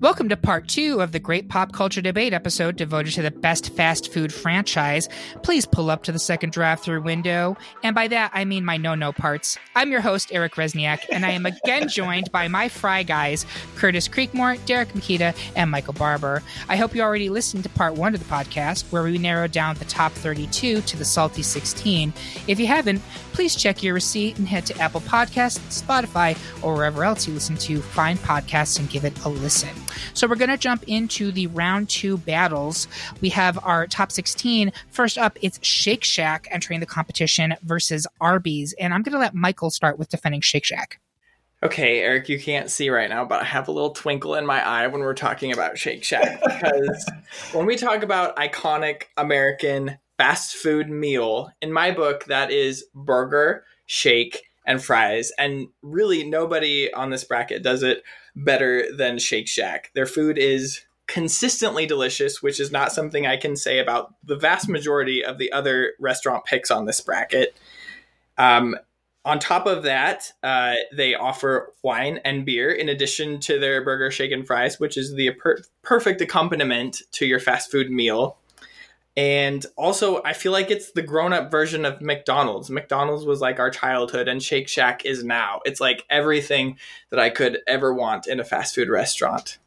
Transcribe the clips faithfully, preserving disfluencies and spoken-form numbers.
Welcome to part two of the Great Pop Culture Debate episode devoted to the best fast food franchise. Please pull up to the second drive-thru window. And by that, I mean my no-no parts. I'm your host, Eric Resniak, and I am again joined by my Fry Guys, Curtis Creekmore, Derek Makita, and Michael Barber. I hope you already listened to part one of the podcast, where we narrowed down the top thirty-two to the salty sixteen. If you haven't, please check your receipt and head to Apple Podcasts, Spotify, or wherever else you listen to fine podcasts and give it a listen. So we're going to jump into the round two battles. We have our top sixteen. First up, it's Shake Shack entering the competition versus Arby's. And I'm going to let Michael start with defending Shake Shack. Okay, Eric, you can't see right now, but I have a little twinkle in my eye when we're talking about Shake Shack. Because when we talk about iconic American fast food meal, in my book, that is burger, shake, and fries. And really, nobody on this bracket does it better than Shake Shack. Their food is consistently delicious, which is not something I can say about the vast majority of the other restaurant picks on this bracket. Um, on top of that, uh, they offer wine and beer in addition to their burger, shake, and fries, which is the per- perfect accompaniment to your fast food meal. And also, I feel like it's the grown-up version of McDonald's. McDonald's was like our childhood, and Shake Shack is now. It's like everything that I could ever want in a fast food restaurant.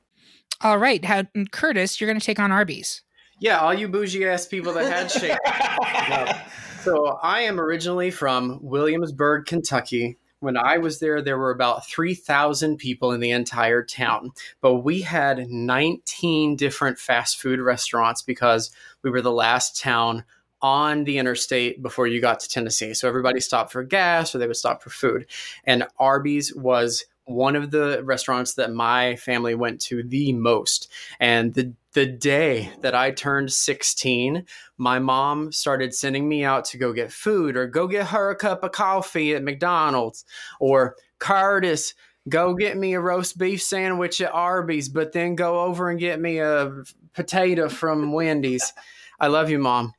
All right. How, Curtis, you're going to take on Arby's. Yeah, all you bougie-ass people that had Shake Shack. So I am originally from Williamsburg, Kentucky. When I was there, there were about three thousand people in the entire town. But we had nineteen different fast food restaurants because we were the last town on the interstate before you got to Tennessee. So everybody stopped for gas or they would stop for food. And Arby's was one of the restaurants that my family went to the most. And the The day that I turned sixteen, my mom started sending me out to go get food or go get her a cup of coffee at McDonald's or Curtis, go get me a roast beef sandwich at Arby's, but then go over and get me a potato from Wendy's. I love you, Mom.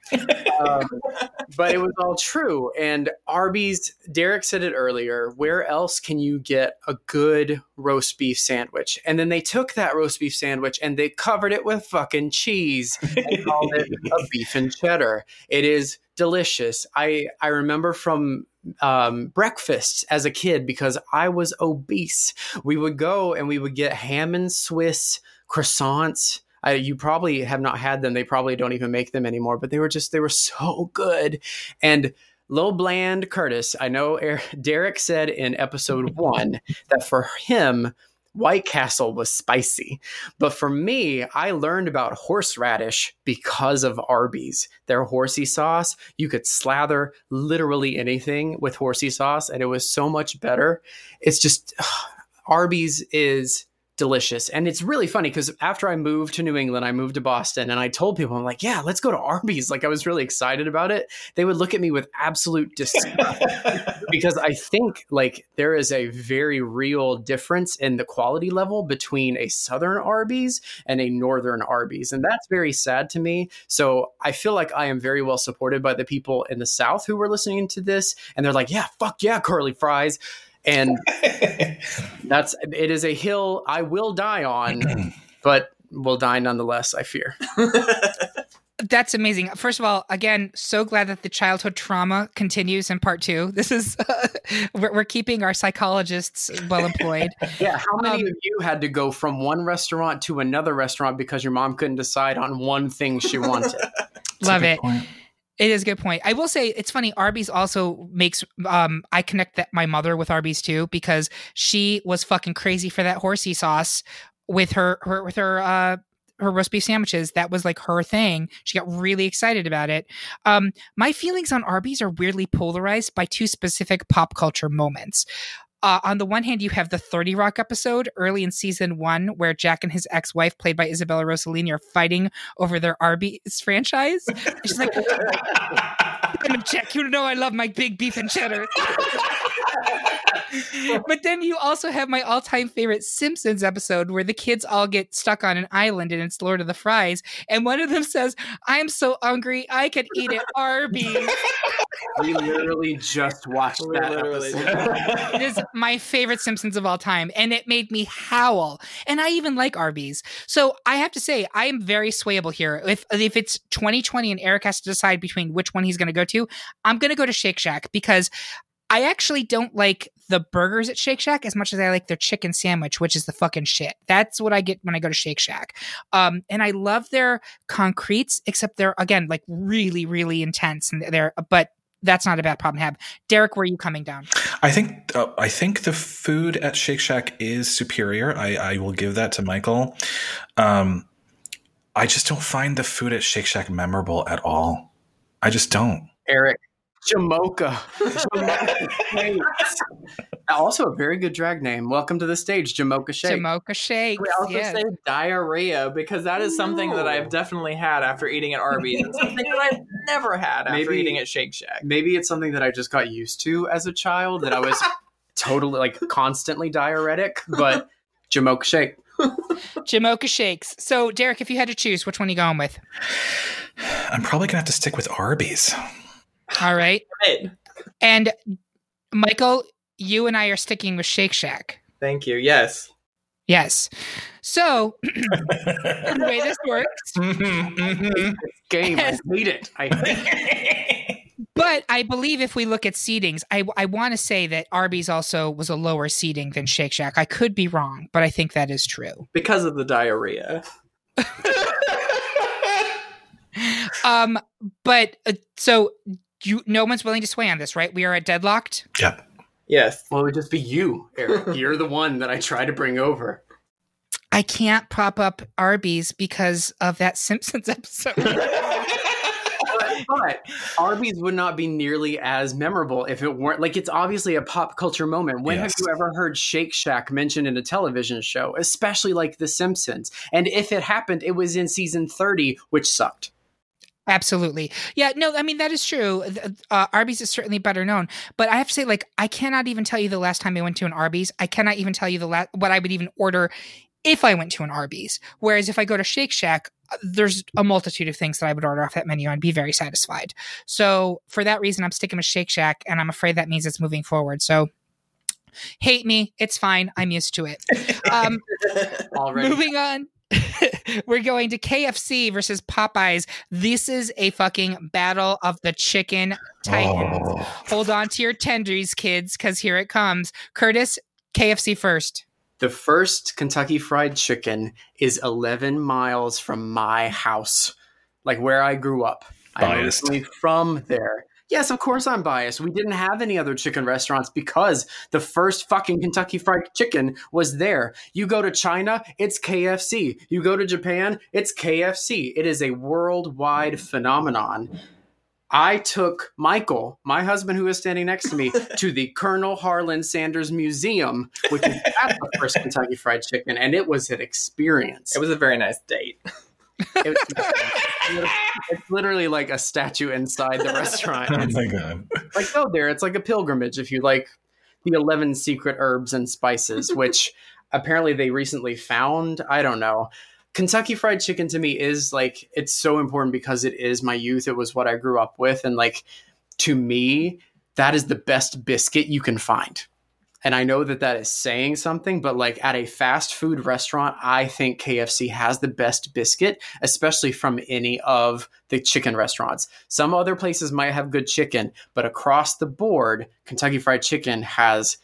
Um, but it was all true. And Arby's, Derek said it earlier, where else can you get a good roast beef sandwich? And then they took that roast beef sandwich and they covered it with fucking cheese and called it a beef and cheddar. It is delicious. I, I remember from um, breakfasts as a kid because I was obese. We would go and we would get ham and Swiss croissants. I, you probably have not had them. They probably don't even make them anymore, but they were just, they were so good. And low bland Curtis, I know Eric, Derek said in episode one that for him, White Castle was spicy. But for me, I learned about horseradish because of Arby's. Their horsey sauce, you could slather literally anything with horsey sauce, and it was so much better. It's just, ugh, Arby's is delicious. And it's really funny because after I moved to New England, I moved to Boston and I told people, I'm like, yeah, let's go to Arby's. Like I was really excited about it. They would look at me with absolute disgust because I think like there is a very real difference in the quality level between a Southern Arby's and a Northern Arby's. And that's very sad to me. So I feel like I am very well supported by the people in the South who were listening to this. And they're like, yeah, fuck yeah, curly fries. And that's, it is a hill I will die on, but will die nonetheless, I fear. That's amazing. First of all, again, so glad that the childhood trauma continues in part two. This is, uh, we're, we're keeping our psychologists well employed. Yeah. How many um, of you had to go from one restaurant to another restaurant because your mom couldn't decide on one thing she wanted? Love it. Point. It is a good point. I will say it's funny. Arby's also makes, um, I connect that my mother with Arby's too, because she was fucking crazy for that horsey sauce with her, her with her, uh, her roast beef sandwiches. That was like her thing. She got really excited about it. Um, my feelings on Arby's are weirdly polarized by two specific pop culture moments. Uh, on the one hand, you have the thirty Rock episode early in season one where Jack and his ex-wife, played by Isabella Rossellini, are fighting over their Arby's franchise. And she's like, I'm gonna check. You know I love my big beef and cheddar. But then you also have my all-time favorite Simpsons episode where the kids all get stuck on an island and it's Lord of the Fries. And one of them says, I'm so hungry, I could eat at Arby's. We literally just watched we that episode. It is my favorite Simpsons of all time. And it made me howl. And I even like Arby's. So I have to say, I am very swayable here. If if it's twenty twenty and Eric has to decide between which one he's going to go to, I'm going to go to Shake Shack because I actually don't like the burgers at Shake Shack as much as I like their chicken sandwich, which is the fucking shit. That's what I get when I go to Shake Shack. Um, and I love their concretes, except they're, again, like really, really intense. And they're, but that's not a bad problem to have. Derek, where are you coming down? I think uh, I think the food at Shake Shack is superior. I, I will give that to Michael. Um, I just don't find the food at Shake Shack memorable at all. I just don't. Eric. Jamocha. Jamocha Shakes. Also a very good drag name. Welcome to the stage, Jamocha Shakes. Jamocha Shakes. We also yes. say diarrhea because that is something no. that I've definitely had after eating at Arby's and something that I've never had after maybe, eating at Shake Shack. Maybe it's something that I just got used to as a child that I was totally, like, constantly diuretic, but Jamocha Shakes. Jamocha Shakes. So, Derek, if you had to choose, which one are you going with? I'm probably going to have to stick with Arby's. All right. And Michael, you and I are sticking with Shake Shack. Thank you. Yes. Yes. So the way this works. Mm-hmm, mm-hmm. This game. I hate it. I hate it. But I believe if we look at seedings, I, I want to say that Arby's also was a lower seeding than Shake Shack. I could be wrong, but I think that is true. Because of the diarrhea. um, But uh, so... You, no one's willing to sway on this, right? We are at deadlocked? Yep. Yes. Well, it would just be you, Eric. You're the one that I try to bring over. I can't prop up Arby's because of that Simpsons episode. but, but Arby's would not be nearly as memorable if it weren't. Like, it's obviously a pop culture moment. When yes. have you ever heard Shake Shack mentioned in a television show, especially like The Simpsons? And if it happened, it was in season thirty, which sucked. Absolutely. Yeah, no, I mean, that is true. Uh, Arby's is certainly better known. But I have to say, like, I cannot even tell you the last time I went to an Arby's. I cannot even tell you the last what I would even order if I went to an Arby's. Whereas if I go to Shake Shack, there's a multitude of things that I would order off that menu and be very satisfied. So for that reason, I'm sticking with Shake Shack, and I'm afraid that means it's moving forward. So hate me. It's fine. I'm used to it. Um, Already. Moving on. We're going to K F C versus Popeyes. This is a fucking battle of the chicken titans. Oh. Hold on to your tendies, kids, because here it comes. Curtis, K F C first. The first Kentucky Fried Chicken is eleven miles from my house, like where I grew up. Biased. I'm originally from there. Yes, of course I'm biased. We didn't have any other chicken restaurants because the first fucking Kentucky Fried Chicken was there. You go to China, it's K F C. You go to Japan, it's K F C. It is a worldwide phenomenon. I took Michael, my husband who is standing next to me, to the Colonel Harlan Sanders Museum, which is at the first Kentucky Fried Chicken, and it was an experience. It was a very nice date. It was, it's literally like a statue inside the restaurant. Oh my god! Like go there, it's like a pilgrimage if you like the eleven secret herbs and spices, which apparently they recently found. I don't know. Kentucky Fried Chicken to me is like it's so important because it is my youth. It was what I grew up with, and like to me, that is the best biscuit you can find. And I know that that is saying something, but like at a fast food restaurant, I think K F C has the best biscuit, especially from any of the chicken restaurants. Some other places might have good chicken, but across the board, Kentucky Fried Chicken has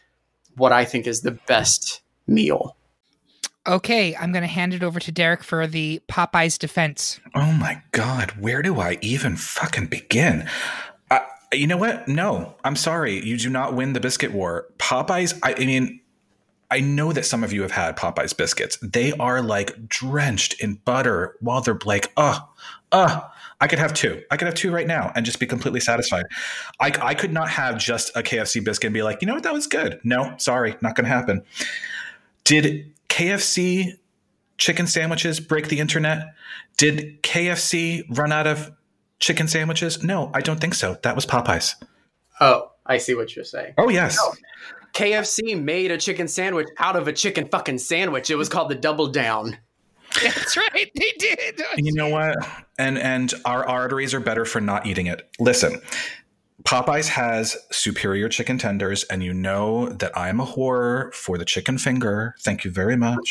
what I think is the best meal. Okay, I'm going to hand it over to Derek for the Popeyes defense. Oh my God, where do I even fucking begin? You know what? No, I'm sorry. You do not win the biscuit war. Popeyes, I, I mean, I know that some of you have had Popeye's biscuits. They are like drenched in butter while they're like, uh, uh, I could have two. I could have two right now and just be completely satisfied. I, I could not have just a K F C biscuit and be like, you know what? That was good. No, sorry. Not going to happen. Did K F C chicken sandwiches break the internet? Did K F C run out of chicken sandwiches? No, I don't think so. That was Popeye's. Oh, I see what you're saying. Oh, yes. No. K F C made a chicken sandwich out of a chicken fucking sandwich. It was called the Double Down. That's right. They did. You know what? And and our arteries are better for not eating it. Listen, Popeyes has superior chicken tenders, and you know that I'm a whore for the chicken finger. Thank you very much.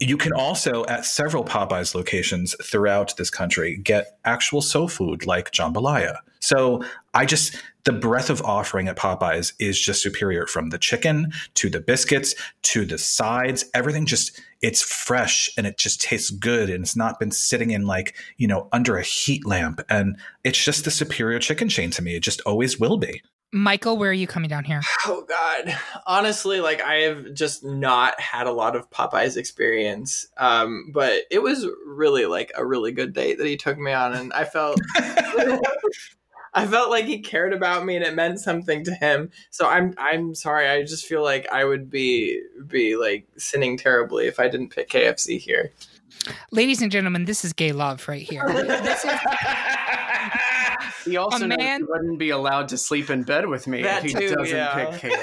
You can also, at several Popeyes locations throughout this country, get actual soul food like jambalaya. So I just – the breadth of offering at Popeyes is just superior, from the chicken to the biscuits to the sides. Everything just – it's fresh and it just tastes good, and it's not been sitting in like, you know, under a heat lamp. And it's just the superior chicken chain to me. It just always will be. Michael, where are you coming down here? Oh, God. Honestly, like, I have just not had a lot of Popeye's experience. Um, but it was really, like, a really good date that he took me on. And I felt – I felt like he cared about me and it meant something to him. So I'm I'm sorry. I just feel like I would be be like sinning terribly if I didn't pick K F C here. Ladies and gentlemen, this is gay love right here. This is- He also knows man- he wouldn't be allowed to sleep in bed with me that if he too, doesn't yeah. pick K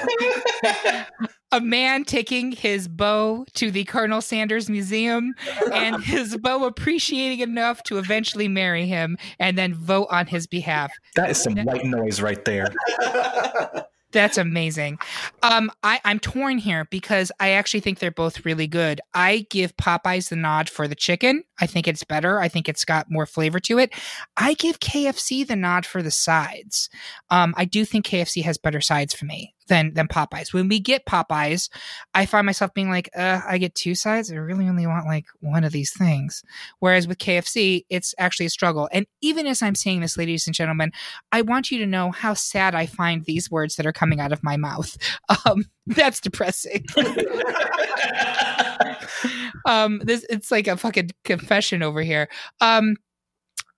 F C. A man taking his bow to the Colonel Sanders Museum and his bow appreciating enough to eventually marry him and then vote on his behalf. That is some white noise right there. That's amazing. Um, I, I'm torn here because I actually think they're both really good. I give Popeyes the nod for the chicken. I think it's better. I think it's got more flavor to it. I give K F C the nod for the sides. Um, I do think K F C has better sides for me than than Popeyes. When we get Popeyes, I find myself being like, uh, I get two sides. I really only want like one of these things. Whereas with K F C, it's actually a struggle. And even as I'm saying this, ladies and gentlemen, I want you to know how sad I find these words that are coming out of my mouth. Um, that's depressing. um, this it's like a fucking confession over here. Um,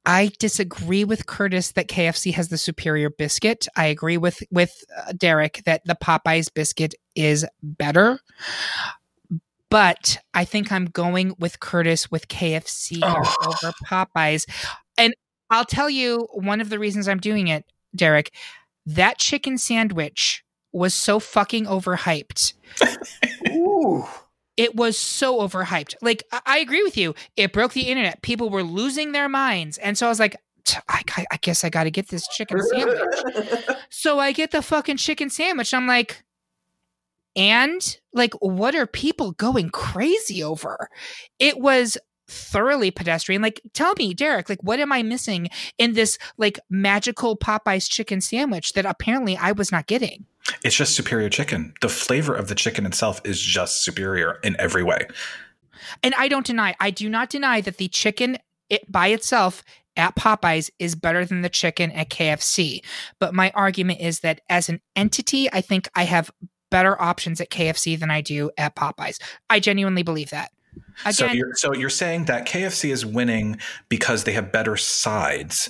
I disagree with Curtis that K F C has the superior biscuit. I agree with with Derek that the Popeyes biscuit is better. But I think I'm going with Curtis with K F C oh. over Popeyes. And I'll tell you one of the reasons I'm doing it, Derek. That chicken sandwich was so fucking overhyped. Ooh. It was so overhyped. Like, I agree with you. It broke the internet. People were losing their minds. And so I was like, I, I guess I got to get this chicken sandwich. So I get the fucking chicken sandwich. I'm like, and like, what are people going crazy over? It was thoroughly pedestrian. Like, tell me, Derek, like, what am I missing in this like magical Popeye's chicken sandwich that apparently I was not getting? It's just superior chicken. The flavor of the chicken itself is just superior in every way. And I don't deny, I do not deny that the chicken it by itself at Popeyes is better than the chicken at K F C. But my argument is that as an entity, I think I have better options at K F C than I do at Popeyes. I genuinely believe that. Again, so, you're, so you're saying that K F C is winning because they have better sides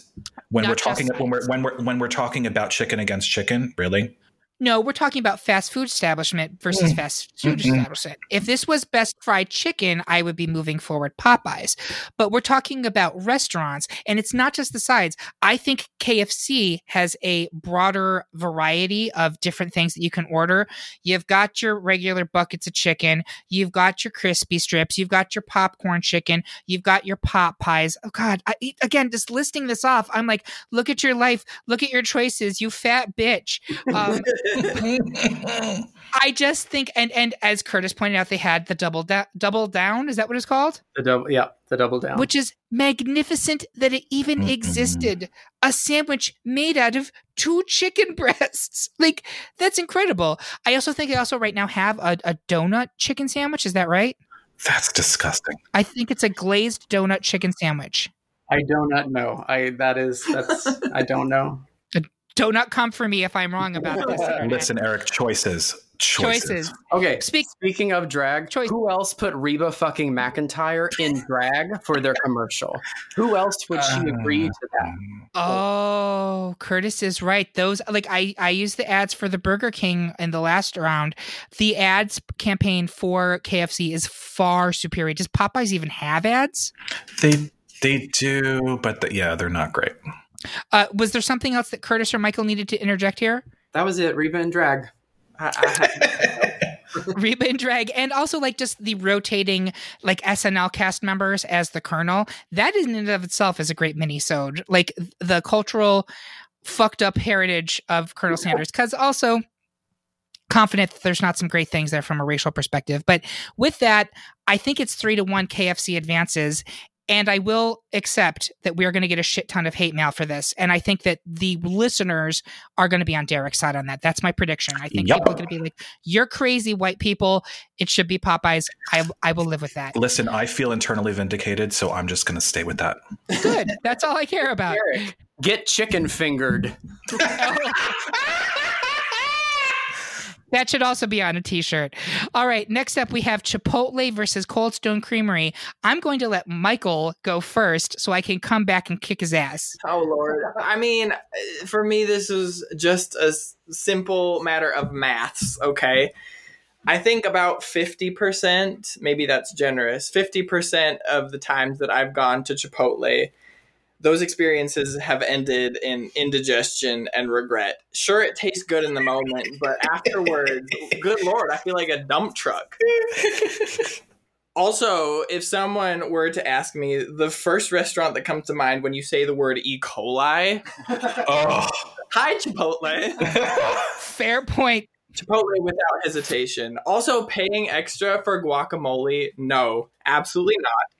when we're talking when we're, when we're when we're talking about chicken against chicken, really? No, we're talking about fast food establishment versus mm. fast food mm-hmm. establishment. If this was best fried chicken, I would be moving forward Popeyes. But we're talking about restaurants, and it's not just the sides. I think K F C has a broader variety of different things that you can order. You've got your regular buckets of chicken. You've got your crispy strips. You've got your popcorn chicken. You've got your pot pies. Oh, God. I, again, just listing this off, I'm like, look at your life. Look at your choices, you fat bitch. Um, I just think, and and as Curtis pointed out, they had the double da- double down. Is that what it's called? The double, yeah, the double down, which is magnificent that it even mm-hmm. existed. A sandwich made out of two chicken breasts, like that's incredible. I also think they also right now have a, a donut chicken sandwich. Is that right? That's disgusting. I think it's a glazed donut chicken sandwich. I do not know. I that is that's I don't know. Do not come for me if I'm wrong about this. Listen, Eric, choices. Choices. Choices. Okay. Speak- Speaking of drag, Choices. Who else put Reba fucking McEntire in drag for their commercial? Who else would she agree uh, to that? Oh, Curtis is right. Those like I I used the ads for the Burger King in the last round. The ads campaign for K F C is far superior. Does Popeyes even have ads? They they do, but the, yeah, they're not great. Uh, was there something else that Curtis or Michael needed to interject here? That was it. Reba and drag. Reba and drag, and also like just the rotating like S N L cast members as the Colonel. That in and of itself is a great mini-sode. Like the cultural fucked up heritage of Colonel Sanders, because also confident that there's not some great things there from a racial perspective. But with that, I think it's three to one K F C advances. And I will accept that we are going to get a shit ton of hate mail for this. And I think that the listeners are going to be on Derek's side on that. That's my prediction. I think yep. people are going to be like, you're crazy, white people. It should be Popeyes. I I will live with that. Listen, I feel internally vindicated, so I'm just going to stay with that. Good. That's all I care about. Derek, get chicken fingered. That should also be on a t-shirt. All right. Next up, we have Chipotle versus Coldstone Creamery. I'm going to let Michael go first so I can come back and kick his ass. Oh, Lord. I mean, for me, this was just a simple matter of maths. Okay. I think about fifty percent, maybe that's generous, fifty percent of the times that I've gone to Chipotle, those experiences have ended in indigestion and regret. Sure, it tastes good in the moment, but afterwards, good Lord, I feel like a dump truck. Also, if someone were to ask me, the first restaurant that comes to mind when you say the word E. coli, oh. Hi, Chipotle. Fair point. Chipotle without hesitation. Also, paying extra for guacamole, no, absolutely not.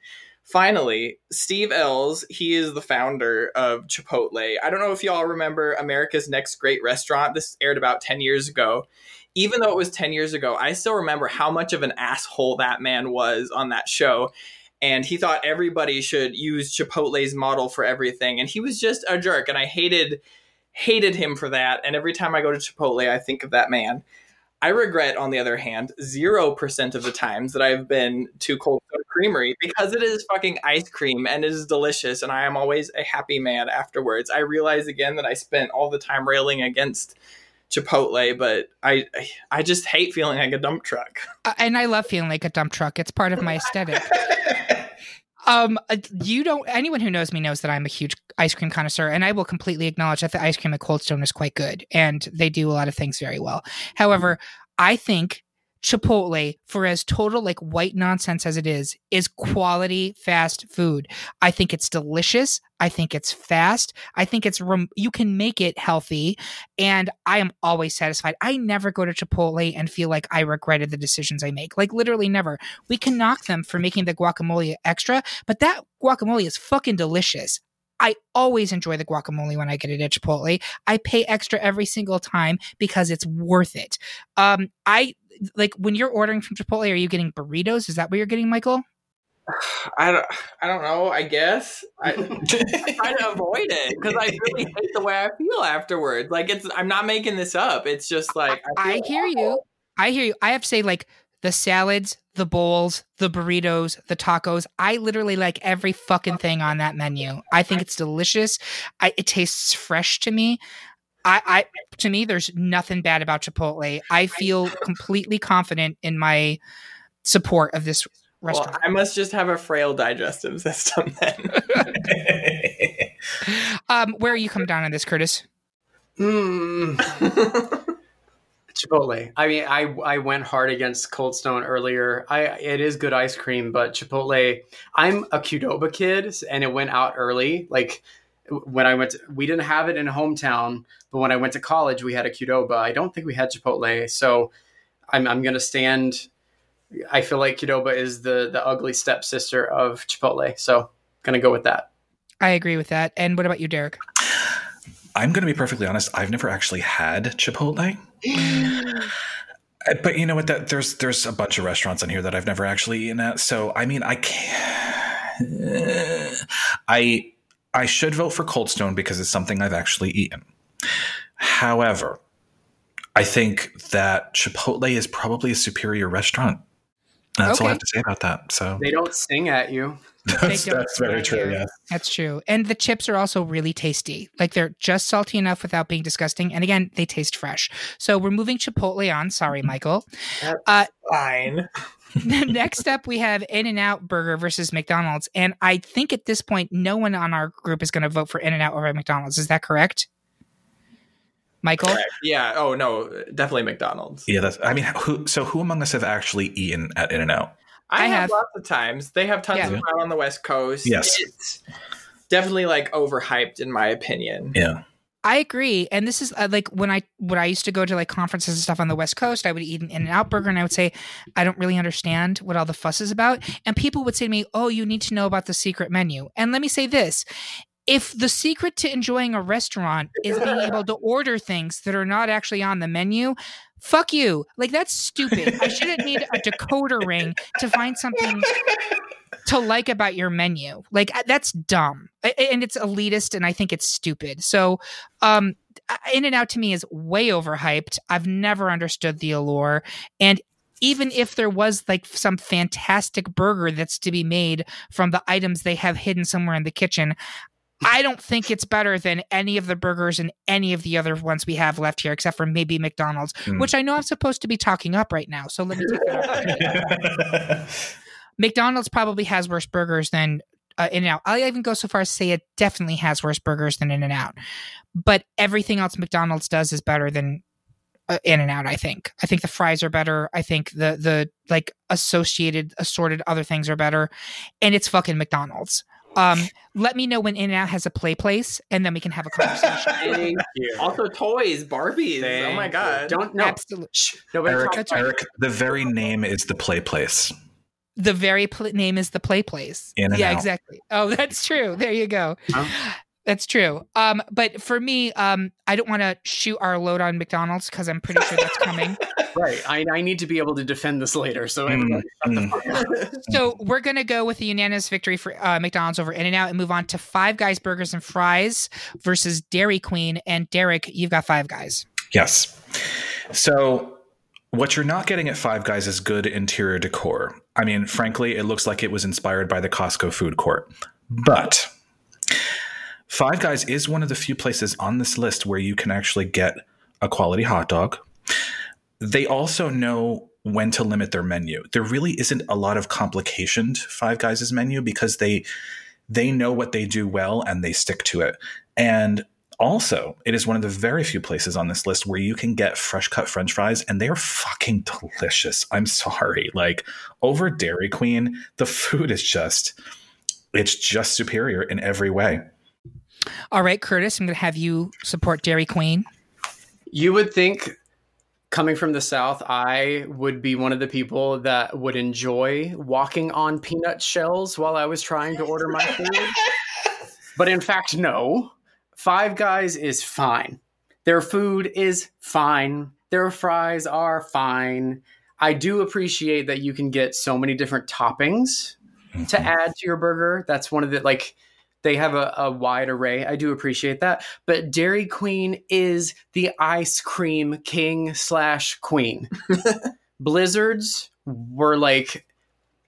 Finally, Steve Ells, he is the founder of Chipotle. I don't know if y'all remember America's Next Great Restaurant. This aired about ten years ago. Even though it was ten years ago, I still remember how much of an asshole that man was on that show. And he thought everybody should use Chipotle's model for everything. And he was just a jerk. And I hated, hated him for that. And every time I go to Chipotle, I think of that man. I regret, on the other hand, zero percent of the times that I've been to Coldstone Creamery because it is fucking ice cream and it is delicious, and I am always a happy man afterwards. I realize again that I spent all the time railing against Chipotle, but I I just hate feeling like a dump truck. Uh, and I love feeling like a dump truck. It's part of my aesthetic. Um, you don't, anyone who knows me knows that I'm a huge ice cream connoisseur, and I will completely acknowledge that the ice cream at Coldstone is quite good and they do a lot of things very well. However, I think Chipotle, for as total like white nonsense as it is, is quality fast food. I think it's delicious. I think it's fast. I think it's, rem- you can make it healthy, and I am always satisfied. I never go to Chipotle and feel like I regretted the decisions I make. Like literally never. We can knock them for making the guacamole extra, but that guacamole is fucking delicious. I always enjoy the guacamole when I get it at Chipotle. I pay extra every single time because it's worth it. Um, I like when you're ordering from Chipotle, are you getting burritos? Is that what you're getting, Michael? I don't, I don't know. I guess I, I try to avoid it because I really hate the way I feel afterwards. Like it's, I'm not making this up. It's just like I, I, I hear awful. you. I hear you. I have to say, like, the salads, the bowls, the burritos, the tacos. I literally like every fucking thing on that menu. I think it's delicious. I, it tastes fresh to me. I, I to me, there's nothing bad about Chipotle. I feel completely confident in my support of this restaurant. Well, I must just have a frail digestive system then. um, where are you coming down on this, Curtis? Mm. Chipotle. I mean, I I went hard against Coldstone earlier. I it is good ice cream, but Chipotle. I'm a Qdoba kid, and it went out early. Like when I went, to, we didn't have it in hometown, but when I went to college, we had a Qdoba. I don't think we had Chipotle, so I'm I'm gonna stand. I feel like Qdoba is the the ugly stepsister of Chipotle, so gonna go with that. I agree with that. And what about you, Derek? I'm going to be perfectly honest. I've never actually had Chipotle, but you know what? That there's there's a bunch of restaurants in here that I've never actually eaten at. So I mean, I can't. I I should vote for Coldstone because it's something I've actually eaten. However, I think that Chipotle is probably a superior restaurant. That's okay. all I have to say about that. So they don't sing at you. That's, that's very true. Yeah, that's true. And the chips are also really tasty. Like they're just salty enough without being disgusting. And again, they taste fresh. So we're moving Chipotle on. Sorry, Michael. That's uh, fine. Next up, we have In-N-Out Burger versus McDonald's. And I think at this point, no one on our group is going to vote for In-N-Out over McDonald's. Is that correct? Michael? Correct. Yeah. Oh, no. Definitely McDonald's. Yeah. That's, I mean, who, so who among us have actually eaten at In-N-Out? I, I have, have lots of times. They have tons yeah. of time on the West Coast. Yes. It's definitely like overhyped in my opinion. Yeah. I agree. And this is uh, like when I when I used to go to like conferences and stuff on the West Coast, I would eat an In-N-Out Burger and I would say, I don't really understand what all the fuss is about. And people would say to me, oh, you need to know about the secret menu. And let me say this. If the secret to enjoying a restaurant is being able to order things that are not actually on the menu, fuck you. Like, that's stupid. I shouldn't need a decoder ring to find something to like about your menu. Like, that's dumb. And it's elitist, and I think it's stupid. So um, In-N-Out to me is way overhyped. I've never understood the allure. And even if there was like some fantastic burger that's to be made from the items they have hidden somewhere in the kitchen, I don't think it's better than any of the burgers and any of the other ones we have left here, except for maybe McDonald's, mm. which I know I'm supposed to be talking up right now. So let me take that off. McDonald's probably has worse burgers than uh, In-N-Out. I'll even go so far as to say it definitely has worse burgers than In-N-Out. But everything else McDonald's does is better than uh, In-N-Out, I think. I think the fries are better. I think the the like associated, assorted other things are better. And it's fucking McDonald's. Um, let me know when In-N-Out has a play place, and then we can have a conversation. Thank you. Also, toys, Barbies. Thank oh my god! Don't no. Absolutely. Eric, Eric, Eric, the very name is the play place. The very pl- name is the play place. In-N-Out. Yeah, exactly. Oh, that's true. There you go. Huh? That's true. Um, but for me, um, I don't want to shoot our load on McDonald's because I'm pretty sure that's coming. Right. I, I need to be able to defend this later. So, mm. the so we're going to go with the unanimous victory for uh, McDonald's over In-N-Out and move on to Five Guys Burgers and Fries versus Dairy Queen. And Derek, you've got Five Guys. Yes. So what you're not getting at Five Guys is good interior decor. I mean, frankly, it looks like it was inspired by the Costco food court. But Five Guys is one of the few places on this list where you can actually get a quality hot dog. They also know when to limit their menu. There really isn't a lot of complication to Five Guys' menu because they they know what they do well and they stick to it. And also, it is one of the very few places on this list where you can get fresh cut French fries, and they're fucking delicious. I'm sorry. Like, over Dairy Queen, the food is just it's just superior in every way. All right, Curtis, I'm going to have you support Dairy Queen. You would think, coming from the South, I would be one of the people that would enjoy walking on peanut shells while I was trying to order my food. But in fact, no. Five Guys is fine. Their food is fine. Their fries are fine. I do appreciate that you can get so many different toppings to add to your burger. That's one of the, like... They have a, a wide array. I do appreciate that. But Dairy Queen is the ice cream king slash queen. Blizzards were like,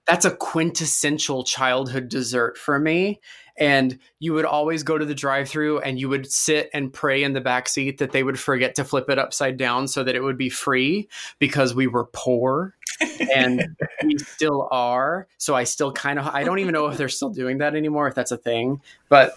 that's a quintessential childhood dessert for me. And you would always go to the drive-thru and you would sit and pray in the backseat that they would forget to flip it upside down so that it would be free because we were poor. And we still are. So I still kind of, I don't even know if they're still doing that anymore, if that's a thing. But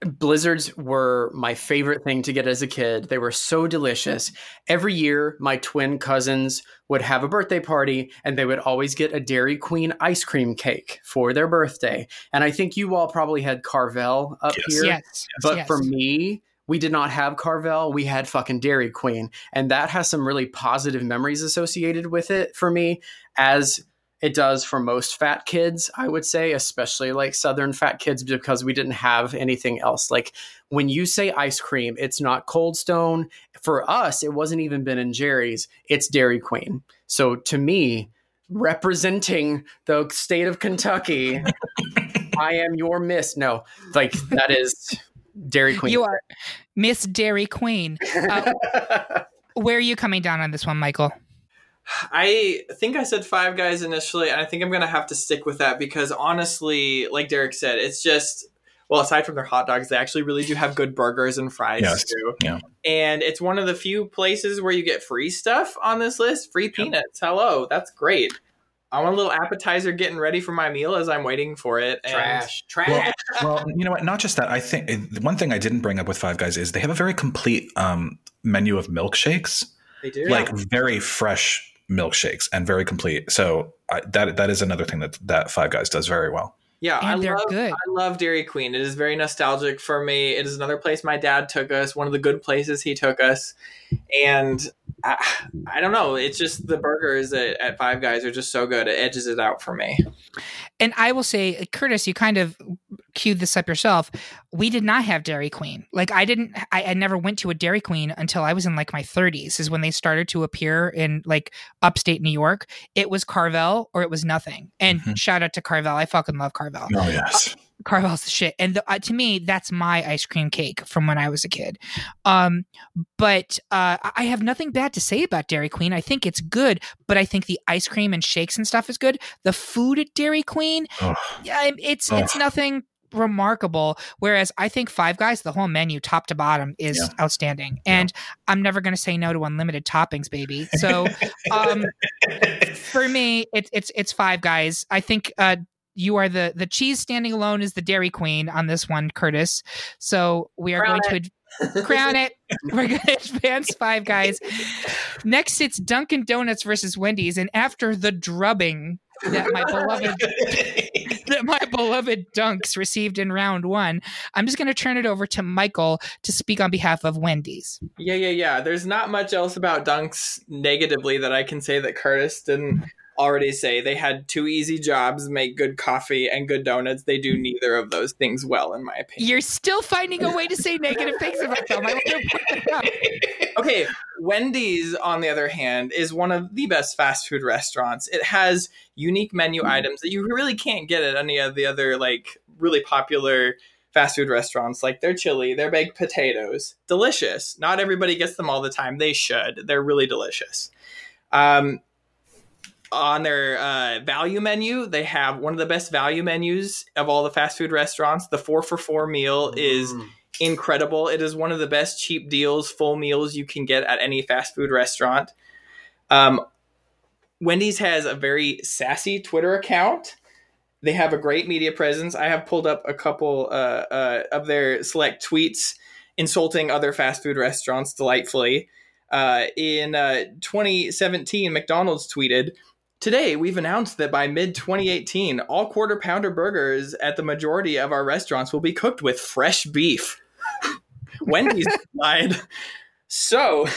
blizzards were my favorite thing to get as a kid. They were so delicious. Every year, my twin cousins would have a birthday party and they would always get a Dairy Queen ice cream cake for their birthday. And I think you all probably had Carvel up yes. here. Yes. But yes. for me, we did not have Carvel. We had fucking Dairy Queen. And that has some really positive memories associated with it for me, as it does for most fat kids, I would say, especially like Southern fat kids, because we didn't have anything else. Like when you say ice cream, it's not Coldstone. For us, it wasn't even Ben and Jerry's. It's Dairy Queen. So to me, representing the state of Kentucky, I am your miss. No, like that is... Dairy Queen. You are Miss Dairy Queen. Uh, Where are you coming down on this one, Michael? I think I said Five Guys initially, and I think I'm going to have to stick with that because honestly, like Derek said, it's just, well, aside from their hot dogs, they actually really do have good burgers and fries yes. too. Yeah. And it's one of the few places where you get free stuff on this list. Free peanuts. Yep. Hello. That's great. I want a little appetizer getting ready for my meal as I'm waiting for it. And trash. Trash. Well, well, you know what? Not just that. I think one thing I didn't bring up with Five Guys is they have a very complete um, menu of milkshakes. They do. Like yeah. very fresh milkshakes and very complete. So I, that that is another thing that, that Five Guys does very well. Yeah, and I they're love good. I love Dairy Queen. It is very nostalgic for me. It is another place my dad took us, one of the good places he took us. And I, I don't know. It's just the burgers at, at Five Guys are just so good. It edges it out for me. And I will say, Curtis, you kind of queued this up yourself. We did not have Dairy Queen. Like I didn't, I, I never went to a Dairy Queen until I was in like my thirties is when they started to appear in like upstate New York. It was Carvel or it was nothing. And mm-hmm. shout out to Carvel. I fucking love Carvel. Oh, yes. Uh, Carvel's the shit. And the, uh, to me, that's my ice cream cake from when I was a kid. Um, but uh, I have nothing bad to say about Dairy Queen. I think it's good, but I think the ice cream and shakes and stuff is good. The food at Dairy Queen, Ugh. yeah, it's Ugh. it's nothing remarkable. Whereas I think Five Guys, the whole menu, top to bottom, is yeah. outstanding. And yeah. I'm never going to say no to unlimited toppings, baby. So um, for me, it, it's it's Five Guys. I think. Uh, You are the the cheese standing alone is the Dairy Queen on this one, Curtis. So we are crown going it. to ad- crown it. We're going to advance Five Guys. Next, it's Dunkin' Donuts versus Wendy's, and after the drubbing that my beloved that my beloved Dunks received in round one, I'm just going to turn it over to Michael to speak on behalf of Wendy's. Yeah, yeah, yeah. There's not much else about Dunks negatively that I can say that Curtis didn't already say. They had two easy jobs: make good coffee and good donuts. They do neither of those things well, in my opinion. You're still finding a way to say negative things about them. I want to put that up. Okay, Wendy's, on the other hand, is one of the best fast food restaurants. It has unique menu mm-hmm. items that you really can't get at any of the other like really popular fast food restaurants, like their chili, their baked potatoes. Delicious. Not everybody gets them all the time. They should. They're really delicious. Um, On their uh, value menu, they have one of the best value menus of all the fast food restaurants. The four for four meal is mm. incredible. It is one of the best cheap deals, full meals you can get at any fast food restaurant. Um, Wendy's has a very sassy Twitter account. They have a great media presence. I have pulled up a couple uh, uh, of their select tweets insulting other fast food restaurants delightfully. Uh, in uh, twenty seventeen, McDonald's tweeted, "Today, we've announced that by mid twenty eighteen, all quarter-pounder burgers at the majority of our restaurants will be cooked with fresh beef." Wendy's replied, "So,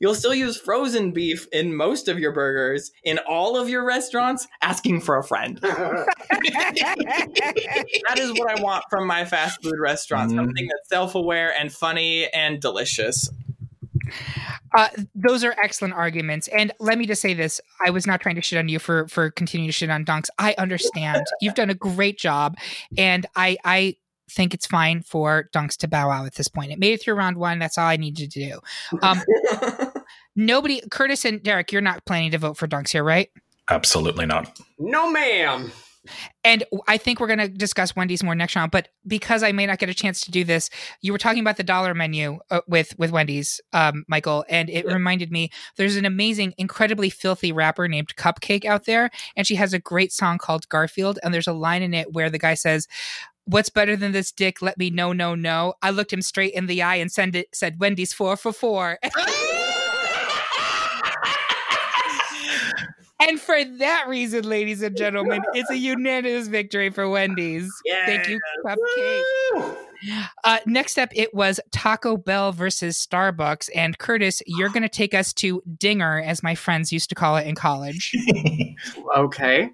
you'll still use frozen beef in most of your burgers, in all of your restaurants? Asking for a friend." That is what I want from my fast food restaurant, mm-hmm. something that's self-aware and funny and delicious. Uh, those are excellent arguments. And let me just say this. I was not trying to shit on you for, for continuing to shit on Dunks. I understand. You've done a great job. And I, I think it's fine for Dunks to bow out at this point. It made it through round one. That's all I needed to do. Um, nobody, Curtis and Derek, you're not planning to vote for Dunks here, right? Absolutely not. No, ma'am. And I think we're going to discuss Wendy's more next round, but because I may not get a chance to do this, you were talking about the dollar menu uh, with, with Wendy's, um, Michael, and it yeah. reminded me there's an amazing, incredibly filthy rapper named Cupcake out there, and she has a great song called Garfield, and there's a line in it where the guy says, "What's better than this dick? Let me know, no, no. I looked him straight in the eye and send it, said, Wendy's four for four." And for that reason, ladies and gentlemen, it's a unanimous victory for Wendy's. Yes. Thank you, Cupcake. Uh, next up, it was Taco Bell versus Starbucks. And Curtis, you're going to take us to Dinger, as my friends used to call it in college. Okay.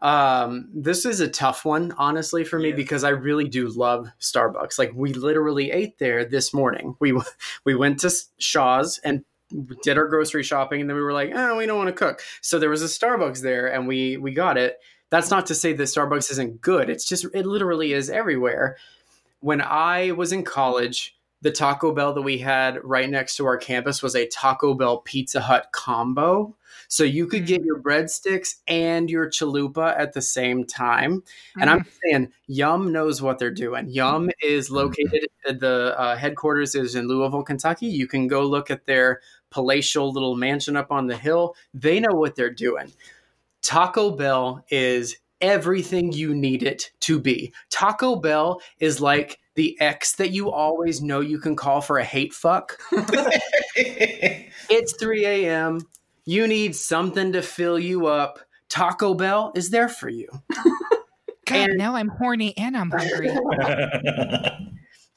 Um, this is a tough one, honestly, for me, yeah. because I really do love Starbucks. Like, we literally ate there this morning. We, we went to Shaw's and did our grocery shopping, and then we were like, oh, we don't want to cook. So there was a Starbucks there, and we we got it. That's not to say that Starbucks isn't good. It's just, it literally is everywhere. When I was in college, The Taco Bell that we had right next to our campus was a Taco Bell Pizza Hut combo. So you could get your breadsticks and your chalupa at the same time. And I'm saying Yum knows what they're doing. Yum is located at the uh, headquarters is in Louisville, Kentucky. You can go look at their palatial little mansion up on the hill. They know what they're doing. Taco Bell is everything you need it to be. Taco Bell is like the ex that you always know you can call for a hate fuck. It's three a.m. You need something to fill you up. Taco Bell is there for you. God, and now I'm horny and I'm hungry.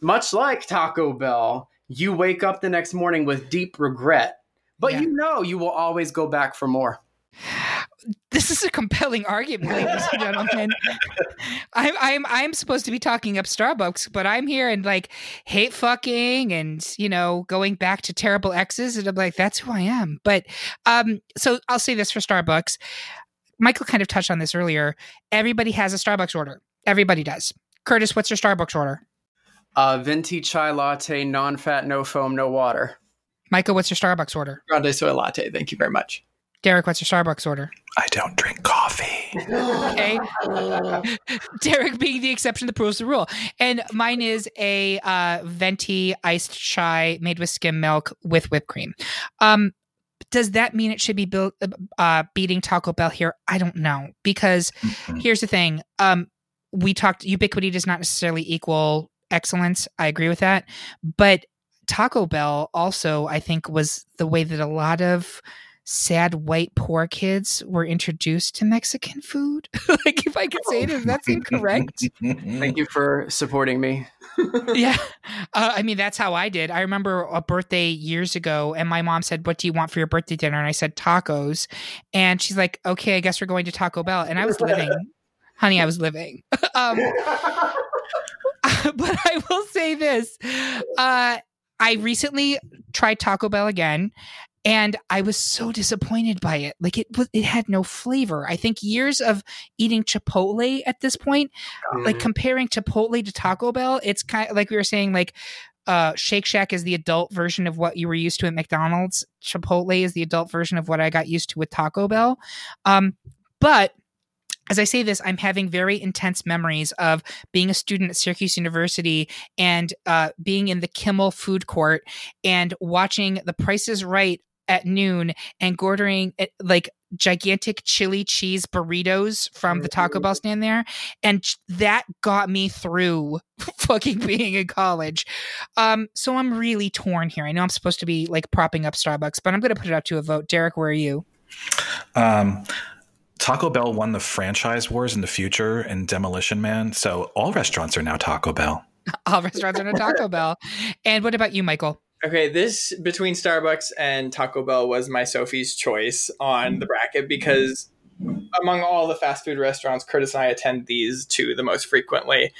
Much like Taco Bell, you wake up the next morning with deep regret, but yeah. you know you will always go back for more. This is a compelling argument, ladies and gentlemen. I'm I'm I'm supposed to be talking up Starbucks, but I'm here and like hate fucking and, you know, going back to terrible exes, and I'm like, that's who I am. But um, so I'll say this for Starbucks. Michael kind of touched on this earlier. Everybody has a Starbucks order. Everybody does. Curtis, what's your Starbucks order? Uh, venti chai latte, non-fat, no foam, no water. Michael, what's your Starbucks order? Grande soy latte. Thank you very much. Derek, what's your Starbucks order? I don't drink coffee. Okay. Derek being the exception that proves the rule. And mine is a uh, venti iced chai made with skim milk with whipped cream. Um, does that mean it should be built, uh, beating Taco Bell here? I don't know. Because mm-hmm. here's the thing. Um, we talked, ubiquity does not necessarily equal excellence. I agree with that. But Taco Bell also, I think, was the way that a lot of sad white poor kids were introduced to Mexican food. Like, if I could say it, if that's incorrect. Thank you for supporting me. Yeah. Uh, I mean, that's how I did. I remember a birthday years ago and my mom said, what do you want for your birthday dinner? And I said, tacos. And she's like, okay, I guess we're going to Taco Bell. And I was living. Honey, I was living. um, but I will say this. Uh, I recently tried Taco Bell again. And I was so disappointed by it. Like it was, it had no flavor. I think years of eating Chipotle at this point, mm-hmm. like comparing Chipotle to Taco Bell, it's kind of like we were saying, like uh, Shake Shack is the adult version of what you were used to at McDonald's. Chipotle is the adult version of what I got used to with Taco Bell. Um, but as I say this, I'm having very intense memories of being a student at Syracuse University and uh, being in the Kimmel food court and watching The Price is Right at noon and ordering like gigantic chili cheese burritos from the Taco Bell stand there. And that got me through fucking being in college. Um, so I'm really torn here. I know I'm supposed to be like propping up Starbucks, but I'm going to put it up to a vote. Derek, where are you? Um, Taco Bell won the franchise wars in the future and Demolition Man. So all restaurants are now Taco Bell. All restaurants are now Taco Bell. And what about you, Michael? Okay, this between Starbucks and Taco Bell was my Sophie's choice on the bracket because among all the fast food restaurants, Curtis and I attend these two the most frequently.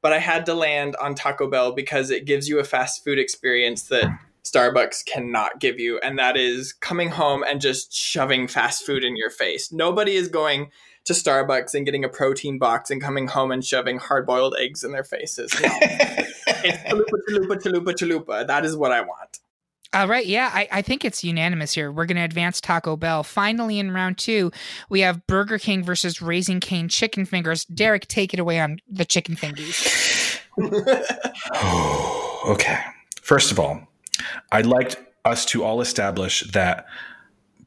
But I had to land on Taco Bell because it gives you a fast food experience that Starbucks cannot give you, and that is coming home and just shoving fast food in your face. Nobody is going to Starbucks and getting a protein box and coming home and shoving hard-boiled eggs in their faces. No. It's chalupa, chalupa, chalupa, chalupa. That is what I want. All right. Yeah, I, I think it's unanimous here. We're going to advance Taco Bell. Finally, in round two, we have Burger King versus Raising Cane's Chicken Fingers. Derek, take it away on the chicken fingies. Okay. First of all, I'd like us to all establish that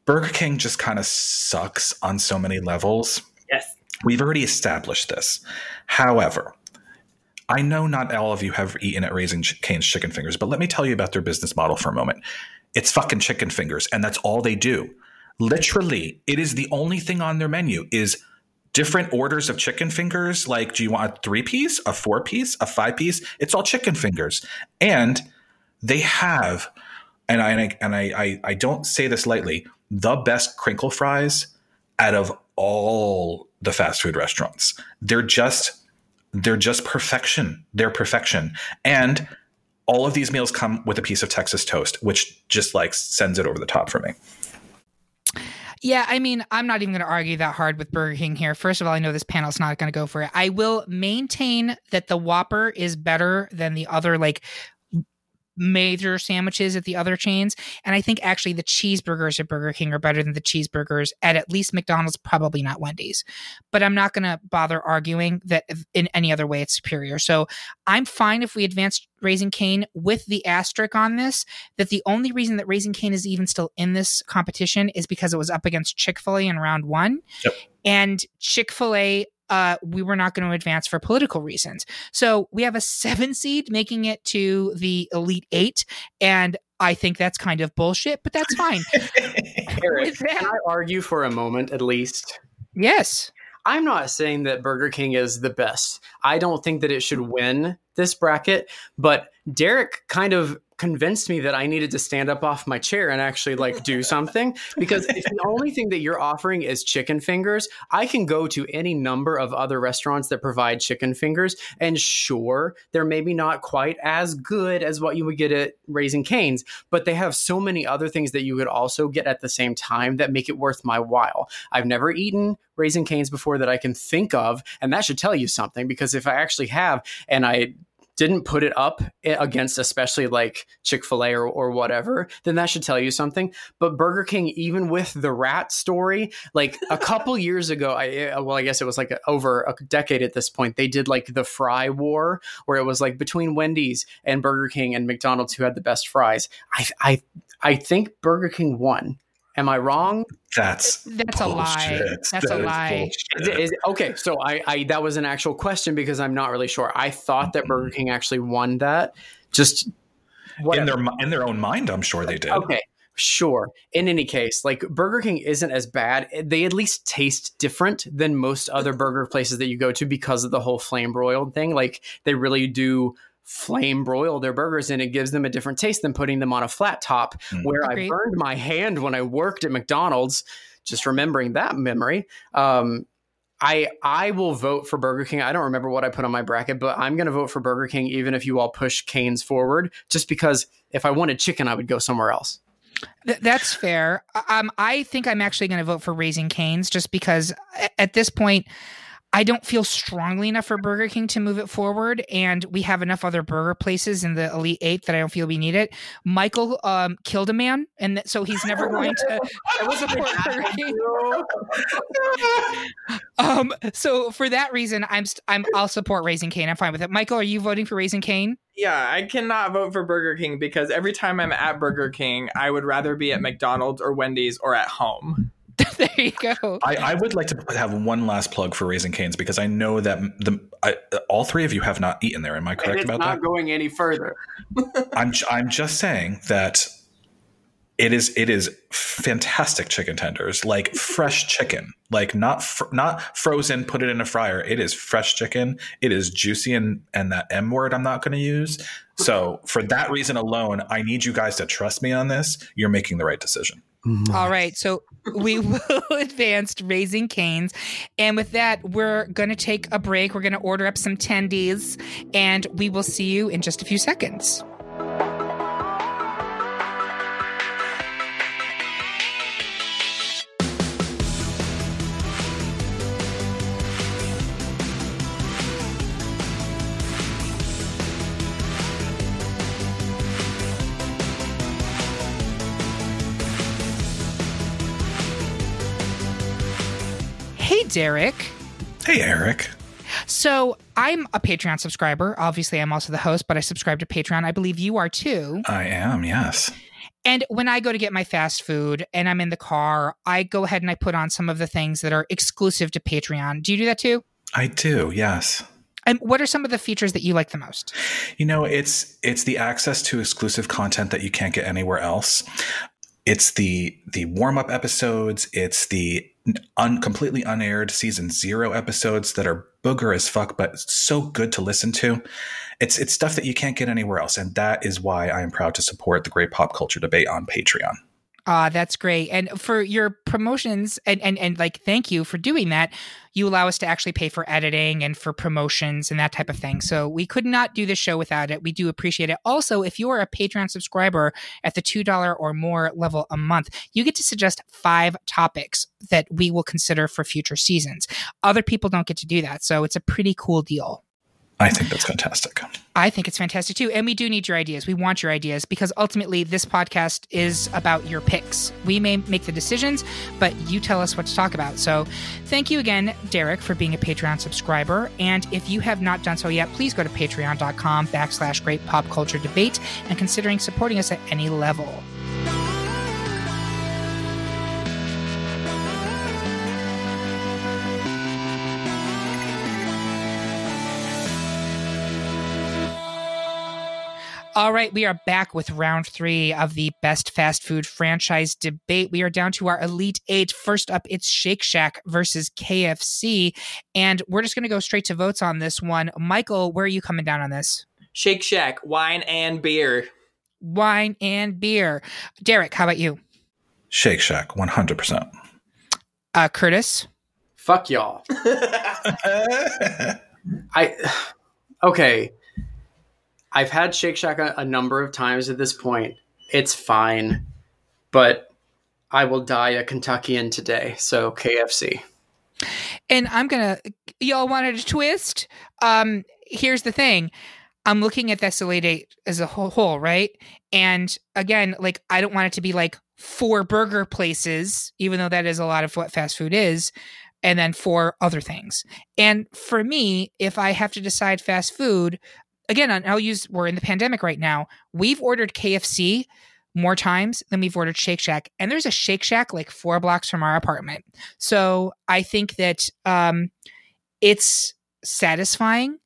Burger King just kind of sucks on so many levels. Yes. We've already established this. However, I know not all of you have eaten at Raising Cane's Chicken Fingers, but let me tell you about their business model for a moment. It's fucking chicken fingers, and that's all they do. Literally, it is the only thing on their menu is different orders of chicken fingers. Like, do you want a three-piece, a four-piece, a five-piece? It's all chicken fingers. And they have, and I and I, I, I don't say this lightly, the best crinkle fries out of all the fast food restaurants. They're just... They're just perfection. They're perfection. And all of these meals come with a piece of Texas toast, which just like sends it over the top for me. Yeah, I mean, I'm not even going to argue that hard with Burger King here. First of all, I know this panel's not going to go for it. I will maintain that the Whopper is better than the other like major sandwiches at the other chains. And I think actually the cheeseburgers at Burger King are better than the cheeseburgers at at least McDonald's, probably not Wendy's. But I'm not going to bother arguing that in any other way it's superior. So I'm fine if we advance Raising Cane with the asterisk on this, that the only reason that Raising Cane is even still in this competition is because it was up against Chick-fil-A in round one. Yep. And Chick-fil-A, Uh, we were not going to advance for political reasons. So we have a seven seed making it to the Elite Eight. And I think that's kind of bullshit, but that's fine. Eric, that, can I argue for a moment at least? Yes. I'm not saying that Burger King is the best. I don't think that it should win this bracket, but Derek kind of convinced me that I needed to stand up off my chair and actually like do something, because if the only thing that you're offering is chicken fingers, I can go to any number of other restaurants that provide chicken fingers. And sure, they're maybe not quite as good as what you would get at Raising Cane's, but they have so many other things that you could also get at the same time that make it worth my while. I've never eaten Raising Cane's before that I can think of. And that should tell you something, because if I actually have, and I didn't put it up against especially like Chick-fil-A or, or whatever, then that should tell you something. But Burger King, even with the rat story, like a couple years ago, I well, I guess it was like over a decade at this point, they did like the fry war, where it was like between Wendy's and Burger King and McDonald's who had the best fries. I I, I think Burger King won. Am I wrong? That's that's bullshit. a lie. That's that a lie. Is, is, okay, so I, I that was an actual question because I'm not really sure. I thought that Burger King actually won that. Just whatever. in their in their own mind, I'm sure they did. Okay, sure. In any case, like Burger King isn't as bad. They at least taste different than most other burger places that you go to because of the whole flame broiled thing. Like they really do flame broil their burgers, and it gives them a different taste than putting them on a flat top, mm-hmm. where Agreed. I burned my hand when I worked at McDonald's, just remembering that memory. Um, I I will vote for Burger King. I don't remember what I put on my bracket, but I'm going to vote for Burger King, even if you all push Cane's forward, just because if I wanted chicken, I would go somewhere else. Th- that's fair. Um, I think I'm actually going to vote for Raising Cane's, just because at this point, I don't feel strongly enough for Burger King to move it forward, and we have enough other burger places in the Elite Eight that I don't feel we need it. Michael um, killed a man, and th- so he's never going to support Burger King. um, so for that reason, I'm st- I'm I'll support Raising Cane. I'm fine with it. Michael, are you voting for Raising Cane? Yeah, I cannot vote for Burger King because every time I'm at Burger King, I would rather be at McDonald's or Wendy's or at home. There you go. I, I would like to have one last plug for Raising Cane's because I know that the I, all three of you have not eaten there. Am I correct about that? It's not going any further. I'm I'm just saying that it is it is fantastic chicken tenders, like fresh chicken, like not fr- not frozen, put it in a fryer. It is fresh chicken. It is juicy, and and that M word I'm not going to use. So for that reason alone, I need you guys to trust me on this. You're making the right decision. Nice. All right. So we will advance to Raising Cane's. And with that, we're going to take a break. We're going to order up some tendies, and we will see you in just a few seconds. Derek. Hey, Eric. So I'm a Patreon subscriber. Obviously, I'm also the host, but I subscribe to Patreon. I believe you are too. I am, yes. And when I go to get my fast food and I'm in the car, I go ahead and I put on some of the things that are exclusive to Patreon. Do you do that too? I do, yes. And what are some of the features that you like the most? You know, it's it's the access to exclusive content that you can't get anywhere else. It's the the warm-up episodes. It's the un, completely unaired season zero episodes that are booger as fuck, but so good to listen to. It's it's stuff that you can't get anywhere else. And that is why I am proud to support the Great Pop Culture Debate on Patreon. Ah, uh, that's great. And for your promotions and, and, and like, thank you for doing that. You allow us to actually pay for editing and for promotions and that type of thing. So we could not do this show without it. We do appreciate it. Also, if you are a Patreon subscriber at the two dollars or more level a month, you get to suggest five topics that we will consider for future seasons. Other people don't get to do that. So it's a pretty cool deal. I think that's fantastic. I think it's fantastic too. And we do need your ideas. We want your ideas because ultimately this podcast is about your picks. We may make the decisions, but you tell us what to talk about. So thank you again, Derek, for being a Patreon subscriber. And if you have not done so yet, please go to patreon.com backslash great pop culture debate and considering supporting us at any level. All right, we are back with round three of the best fast food franchise debate. We are down to our Elite Eight. First up, it's Shake Shack versus K F C. And we're just going to go straight to votes on this one. Michael, where are you coming down on this? Shake Shack, wine and beer. Wine and beer. Derek, how about you? Shake Shack, one hundred percent. Uh, Curtis? Fuck y'all. I Okay. I've had Shake Shack a, a number of times at this point. It's fine, but I will die a Kentuckian today. So K F C. And I'm going to, y'all wanted a twist? Um, here's the thing. I'm looking at this Elite Eight as a whole, whole, right? And again, like, I don't want it to be like four burger places, even though that is a lot of what fast food is. And then four other things. And for me, if I have to decide fast food, again, I'll use, we're in the pandemic right now. We've ordered K F C more times than we've ordered Shake Shack. And there's a Shake Shack like four blocks from our apartment. So I think that um, it's satisfying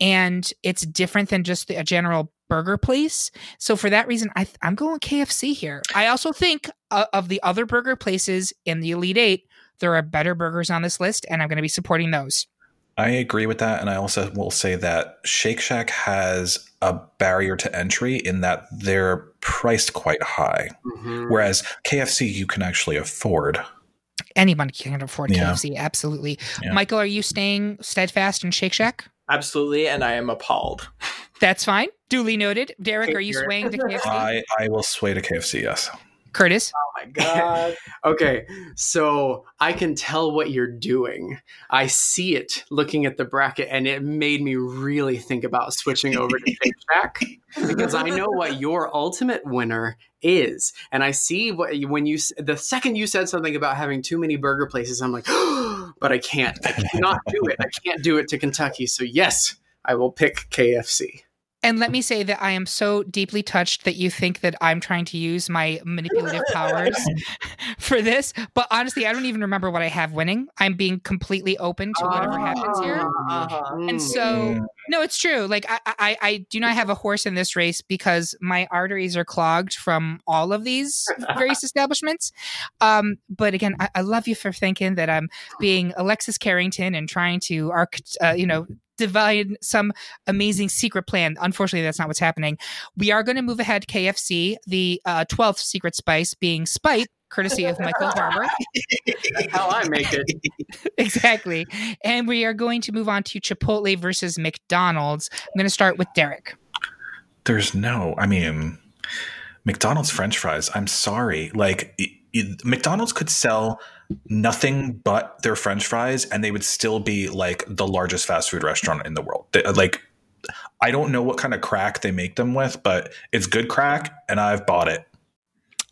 and it's different than just the, a general burger place. So for that reason, I th- I'm going K F C here. I also think uh, of the other burger places in the Elite Eight, there are better burgers on this list, and I'm going to be supporting those. I agree with that. And I also will say that Shake Shack has a barrier to entry in that they're priced quite high. Mm-hmm. Whereas K F C, you can actually afford. Anyone can afford yeah. K F C. Absolutely. Yeah. Michael, are you staying steadfast in Shake Shack? Absolutely. And I am appalled. That's fine. Duly noted. Derek, are you swaying to K F C? I, I will sway to K F C, yes. Curtis? Oh my God. Okay. So I can tell what you're doing. I see it looking at the bracket, and it made me really think about switching over to Shake Shack because I know what your ultimate winner is. And I see what when you, the second you said something about having too many burger places, I'm like, oh, but I can't. I cannot do it. I can't do it to Kentucky. So yes, I will pick K F C. And let me say that I am so deeply touched that you think that I'm trying to use my manipulative powers for this. But honestly, I don't even remember what I have winning. I'm being completely open to whatever happens here. Uh-huh. And so, no, it's true. Like, I, I, I do not have a horse in this race because my arteries are clogged from all of these various establishments. Um, but again, I, I love you for thinking that I'm being Alexis Carrington and trying to, uh, you know, divide some amazing secret plan. Unfortunately, that's not what's happening. We are going to move ahead. K F C, the uh, twelfth secret spice being spite, courtesy of Michael Barber. That's how I make it. Exactly. And we are going to move on to Chipotle versus McDonald's. I'm going to start with Derek. There's no, I mean, McDonald's French fries. I'm sorry. Like it, it, McDonald's could sell nothing but their French fries, and they would still be like the largest fast food restaurant in the world. They, like, I don't know what kind of crack they make them with, but it's good crack, and I've bought it.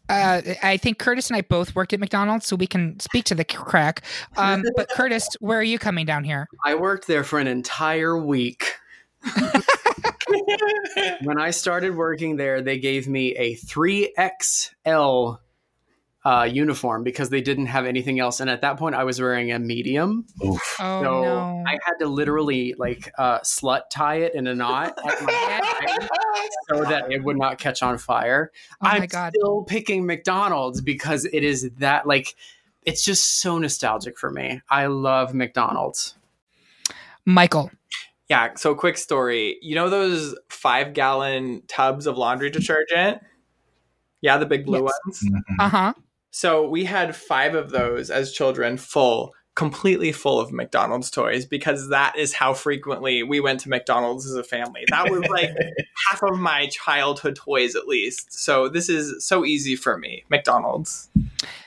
Uh, I think Curtis and I both worked at McDonald's, so we can speak to the crack. Um, but Curtis, where are you coming down here? I worked there for an entire week. When I started working there, they gave me a three X L Uh, uniform because they didn't have anything else, and at that point I was wearing a medium. Oof. Oh, so no. I had to literally like uh, slut tie it in a knot at my head so that it would not catch on fire. Oh, I'm my God. Still picking McDonald's because it is that like it's just so nostalgic for me. I love McDonald's. Michael. Yeah, so quick story. You know those five gallon tubs of laundry detergent? Yeah, the big blue yes. ones. Uh-huh. So we had five of those as children, full, completely full of McDonald's toys, because that is how frequently we went to McDonald's as a family. That was like half of my childhood toys, at least. So this is so easy for me. McDonald's.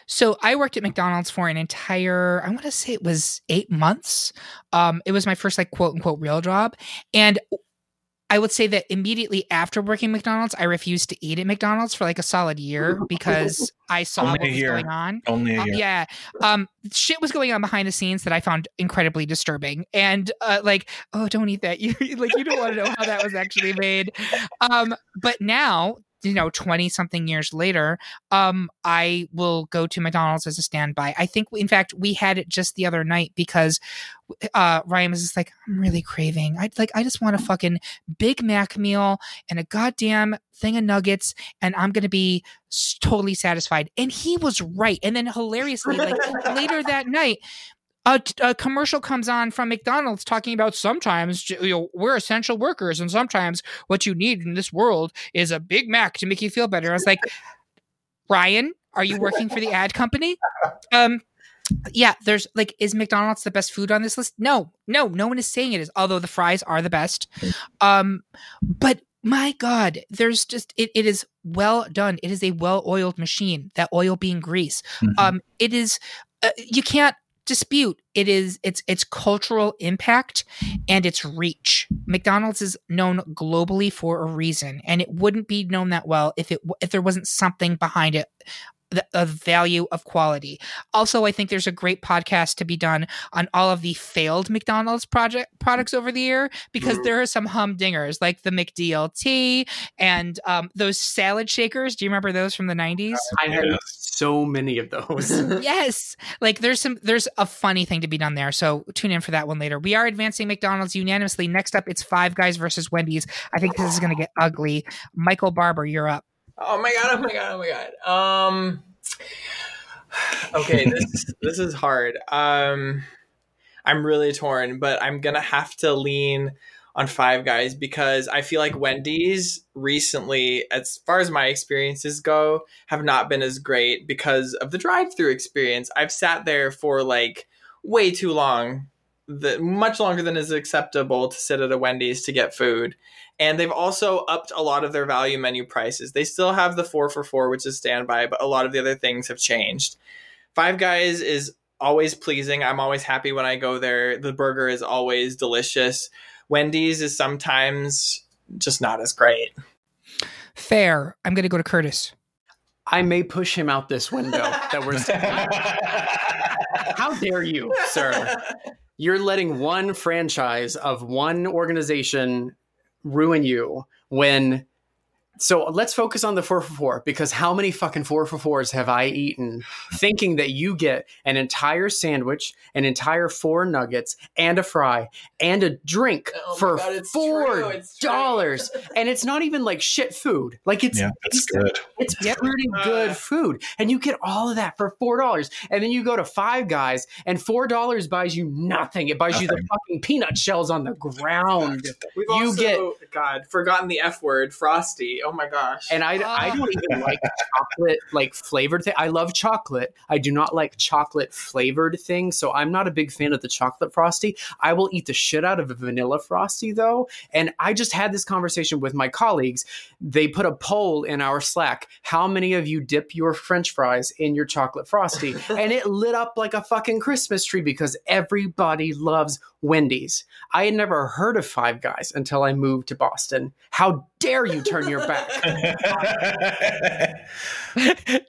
So I worked at McDonald's for an entire, I want to say it was eight months. Um, it was my first like quote unquote real job. And I would say that immediately after working McDonald's, I refused to eat at McDonald's for like a solid year because I saw Only what was year. going on. Only a year. Um, yeah. Um, shit was going on behind the scenes that I found incredibly disturbing. And uh, like, oh, don't eat that. You like, you don't want to know how that was actually made. Um, but now, you know, twenty something years later, um, I will go to McDonald's as a standby. I think, in fact, we had it just the other night because uh, Ryan was just like, I'm really craving. I like, I just want a fucking Big Mac meal and a goddamn thing of nuggets, and I'm going to be totally satisfied. And he was right. And then hilariously, like later that night, A, a commercial comes on from McDonald's talking about sometimes, you know, we're essential workers and sometimes what you need in this world is a Big Mac to make you feel better. I was like, Ryan, are you working for the ad company? Um, yeah, there's like, is McDonald's the best food on this list? No, no, no one is saying it is, although the fries are the best. Um, but my God, there's just, it, it is well done. It is a well-oiled machine, that oil being grease. Mm-hmm. Um, it is, uh, you can't dispute it is it's it's cultural impact and its reach. McDonald's is known globally for a reason, and it wouldn't be known that well if it if there wasn't something behind it, the, the value of quality. Also, I think there's a great podcast to be done on all of the failed McDonald's project products over the year, because there are some humdingers like the McDLT and um, those salad shakers. Do you remember those from the nineties? I had so many of those. Yes. Like there's some, there's a funny thing to be done there. So tune in for that one later. We are advancing McDonald's unanimously. Next up, it's Five Guys versus Wendy's. I think this is going to get ugly. Michael Barber, you're up. Oh my God, oh my God, oh my God. Um, okay, this this is hard. Um, I'm really torn, but I'm going to have to lean on Five Guys because I feel like Wendy's recently, as far as my experiences go, have not been as great because of the drive-thru experience. I've sat there for like way too long, the, much longer than is acceptable to sit at a Wendy's to get food. And they've also upped a lot of their value menu prices. They still have the four for four, which is standby, but a lot of the other things have changed. Five Guys is always pleasing. I'm always happy when I go there. The burger is always delicious. Wendy's is sometimes just not as great. Fair. I'm going to go to Curtis. I may push him out this window that we're saying. How dare you, sir? You're letting one franchise of one organization ruin you when so let's focus on the four for four, because how many fucking four for fours have I eaten thinking that you get an entire sandwich, an entire four nuggets and a fry and a drink oh for God, four dollars, and it's not even like shit food, like it's yeah, it's good it's yep. pretty good food, and you get all of that for four dollars, and then you go to Five Guys and four dollars buys you nothing. It buys nothing. You the fucking peanut shells on the ground. We've you also, get God forgotten the F word, Frosty. Oh my gosh. And I, I don't even like chocolate, like flavored thing. I love chocolate. I do not like chocolate flavored things. So I'm not a big fan of the chocolate Frosty. I will eat the shit out of a vanilla Frosty though. And I just had this conversation with my colleagues. They put a poll in our Slack. How many of you dip your French fries in your chocolate Frosty? And it lit up like a fucking Christmas tree because everybody loves Wendy's. I had never heard of Five Guys until I moved to Boston. How dare you turn your back.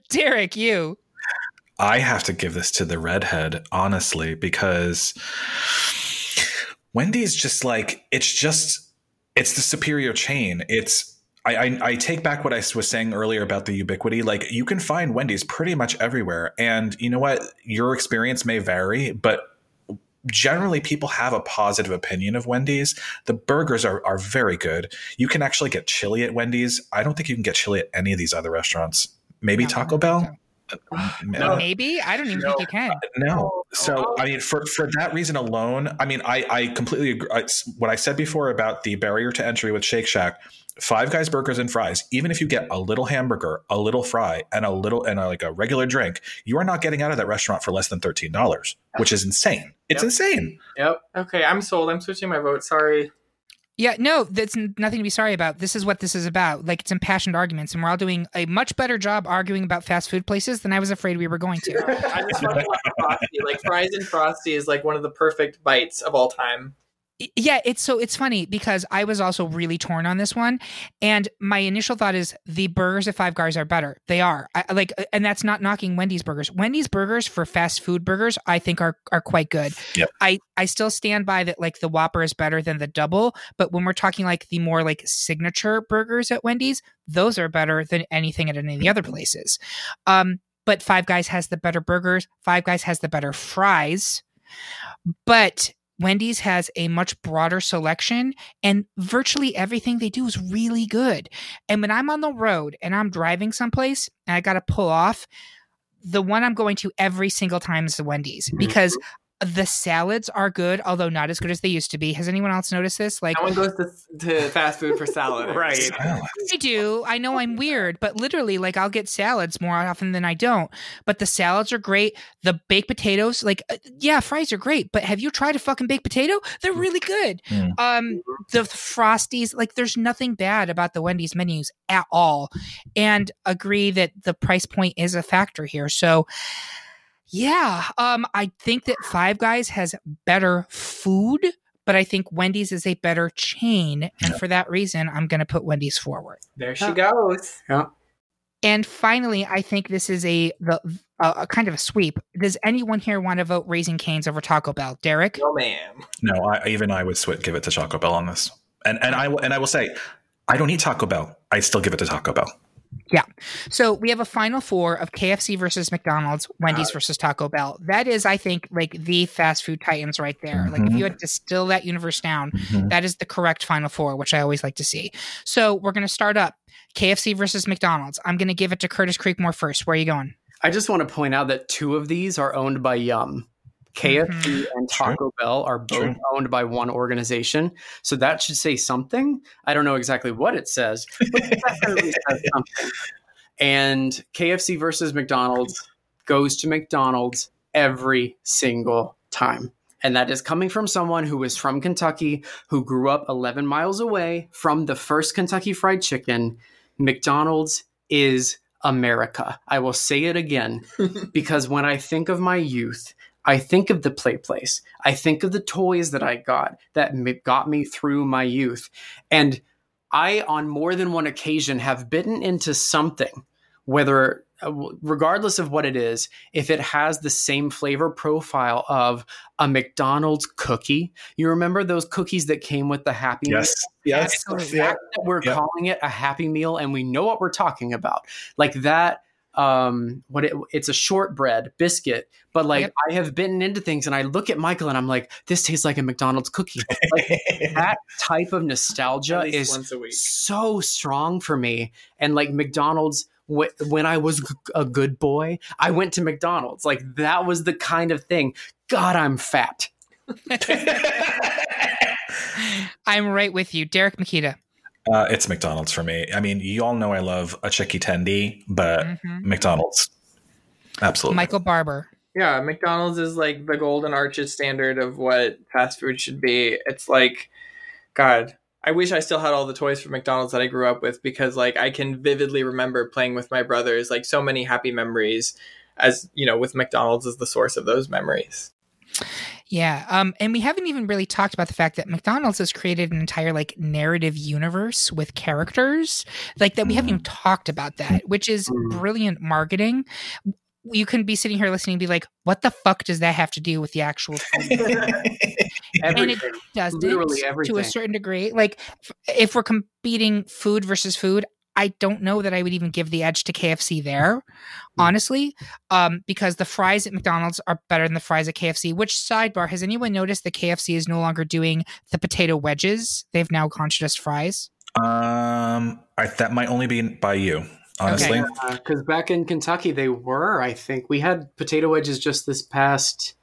Derek, you. I have to give this to the redhead, honestly, because Wendy's just like, it's just, it's the superior chain. It's, I, I, I take back what I was saying earlier about the ubiquity. Like, you can find Wendy's pretty much everywhere. And you know what? Your experience may vary, but generally people have a positive opinion of Wendy's. The burgers are, are very good. You can actually get chili at Wendy's. I don't think you can get chili at any of these other restaurants. Maybe no, Taco Bell? No. Maybe? I don't even no. think you can. Uh, no. So, I mean, for, for that reason alone, I mean, I, I completely agree. I, what I said before about the barrier to entry with Shake Shack, Five Guys Burgers and Fries, even if you get a little hamburger, a little fry, and a little and a, like a regular drink, you are not getting out of that restaurant for less than thirteen dollars, which is insane. It's yep. insane. Yep. Okay, I'm sold. I'm switching my vote. Sorry. Yeah, no, that's nothing to be sorry about. This is what this is about. Like, it's impassioned arguments, and we're all doing a much better job arguing about fast food places than I was afraid we were going to. I just want to watch Frosty. Like, fries and Frosty is like one of the perfect bites of all time. Yeah, it's so it's funny because I was also really torn on this one, and my initial thought is the burgers at Five Guys are better. They are. I, like, and that's not knocking Wendy's burgers. Wendy's burgers for fast food burgers, I think are are quite good. Yep. I I still stand by that. Like, the Whopper is better than the double, but when we're talking like the more like signature burgers at Wendy's, those are better than anything at any of the other places. Um, but Five Guys has the better burgers. Five Guys has the better fries, but Wendy's has a much broader selection, and virtually everything they do is really good. And when I'm on the road and I'm driving someplace and I got to pull off, the one I'm going to every single time is the Wendy's, because the salads are good, although not as good as they used to be. Has anyone else noticed this? Like, no one goes to, to fast food for salad, right? I do. I know I'm weird, but literally, like, I'll get salads more often than I don't. But the salads are great. The baked potatoes, like, uh, yeah, fries are great, but have you tried a fucking baked potato? They're really good. Yeah. Um, the Frosties, like, there's nothing bad about the Wendy's menus at all. And agree that the price point is a factor here. So, yeah, um, I think that Five Guys has better food, but I think Wendy's is a better chain. And for that reason, I'm going to put Wendy's forward. There she goes. Yeah. And finally, I think this is a, a, a kind of a sweep. Does anyone here want to vote Raising Cane's over Taco Bell? Derek? No, ma'am. No, I, even I would switch, give it to Taco Bell on this. And and I, and I will say, I don't eat Taco Bell. I still give it to Taco Bell. Yeah. So we have a final four of K F C versus McDonald's, Wendy's versus Taco Bell. That is, I think, like the fast food titans right there. Mm-hmm. Like, if you had to distill that universe down, mm-hmm. that is the correct final four, which I always like to see. So we're going to start up K F C versus McDonald's. I'm going to give it to Curtis Creekmore first. Where are you going? I just want to point out that two of these are owned by Yum. K F C mm-hmm. and Taco True. Bell are both True. Owned by one organization. So that should say something. I don't know exactly what it says, but it definitely says something. And K F C versus McDonald's goes to McDonald's every single time. And that is coming from someone who is from Kentucky, who grew up eleven miles away from the first Kentucky Fried Chicken. McDonald's is America. I will say it again, because when I think of my youth, I think of the play place. I think of the toys that I got that got me through my youth. And I, on more than one occasion, have bitten into something, whether regardless of what it is, if it has the same flavor profile of a McDonald's cookie. You remember those cookies that came with the Happy Meal? Yes. Yes. So yeah. that we're yeah. calling it a Happy Meal, and we know what we're talking about. Like that. Um, what it, it's a shortbread biscuit, but like yep. I have bitten into things, and I look at Michael and I'm like, this tastes like a McDonald's cookie. Like, that type of nostalgia is once a week. So strong for me. And like McDonald's, wh- when I was g- a good boy, I went to McDonald's. Like that was the kind of thing. God, I'm fat. I'm right with you. Derek Makita. Uh, it's McDonald's for me. I mean, you all know I love a Chicky Tendy, but mm-hmm. McDonald's. Absolutely. Michael Barber. Yeah, McDonald's is like the golden arches standard of what fast food should be. It's like, God, I wish I still had all the toys from McDonald's that I grew up with, because like I can vividly remember playing with my brothers, like so many happy memories, as you know, with McDonald's as the source of those memories. Yeah. Um, and we haven't even really talked about the fact that McDonald's has created an entire like narrative universe with characters like that. We haven't even talked about that, which is brilliant marketing. You can be sitting here listening and be like, what the fuck does that have to do with the actual food? And it does to a certain degree. Like if we're competing food versus food, I don't know that I would even give the edge to K F C there, honestly, um, because the fries at McDonald's are better than the fries at K F C, which sidebar, has anyone noticed that K F C is no longer doing the potato wedges? They've now gone to just fries. Um, I, that might only be by you, honestly. Because okay. uh, back in Kentucky, they were, I think. We had potato wedges just this past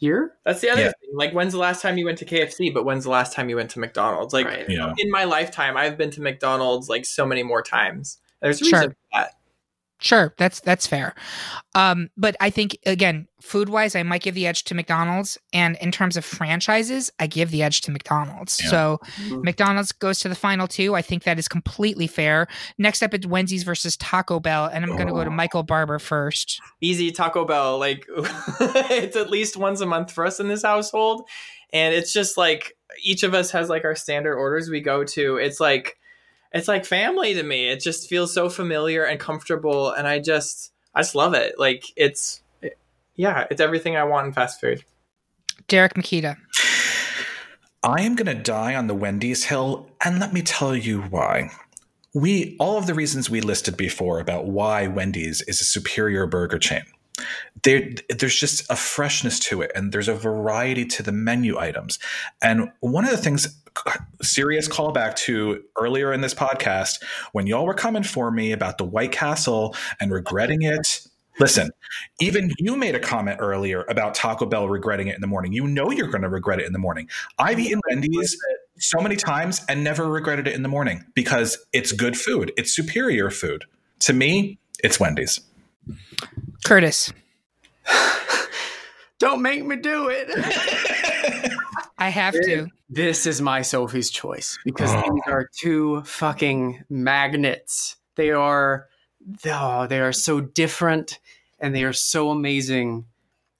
year. That's the other yeah. thing. Like, when's the last time you went to K F C, but when's the last time you went to McDonald's? Like right. yeah. in my lifetime, I've been to McDonald's like so many more times. There's a reason sure. for that. Sure, that's that's fair. Um, but I think, again, food-wise, I might give the edge to McDonald's. And in terms of franchises, I give the edge to McDonald's. Yeah. So mm-hmm. McDonald's goes to the final two. I think that is completely fair. Next up, it's Wendy's versus Taco Bell. And I'm oh. going to go to Michael Barber first. Easy, Taco Bell. Like, it's at least once a month for us in this household. And it's just like each of us has like our standard orders we go to. It's like, It's like family to me. It just feels so familiar and comfortable. And I just, I just love it. Like it's, it, yeah, it's everything I want in fast food. Derek Makita. I am going to die on the Wendy's hill. And let me tell you why. We, all of the reasons we listed before about why Wendy's is a superior burger chain. There, there's just a freshness to it. And there's a variety to the menu items. And one of the things, serious callback to earlier in this podcast when y'all were coming for me about the White Castle and regretting it. Listen, even you made a comment earlier about Taco Bell regretting it in the morning. You know you're going to regret it in the morning. I've eaten Wendy's so many times and never regretted it in the morning because it's good food. It's superior food. To me, it's Wendy's. Curtis. Don't make me do it. I have this, to. This is my Sophie's choice because oh. these are two fucking magnets. They are, oh, they are so different and they are so amazing.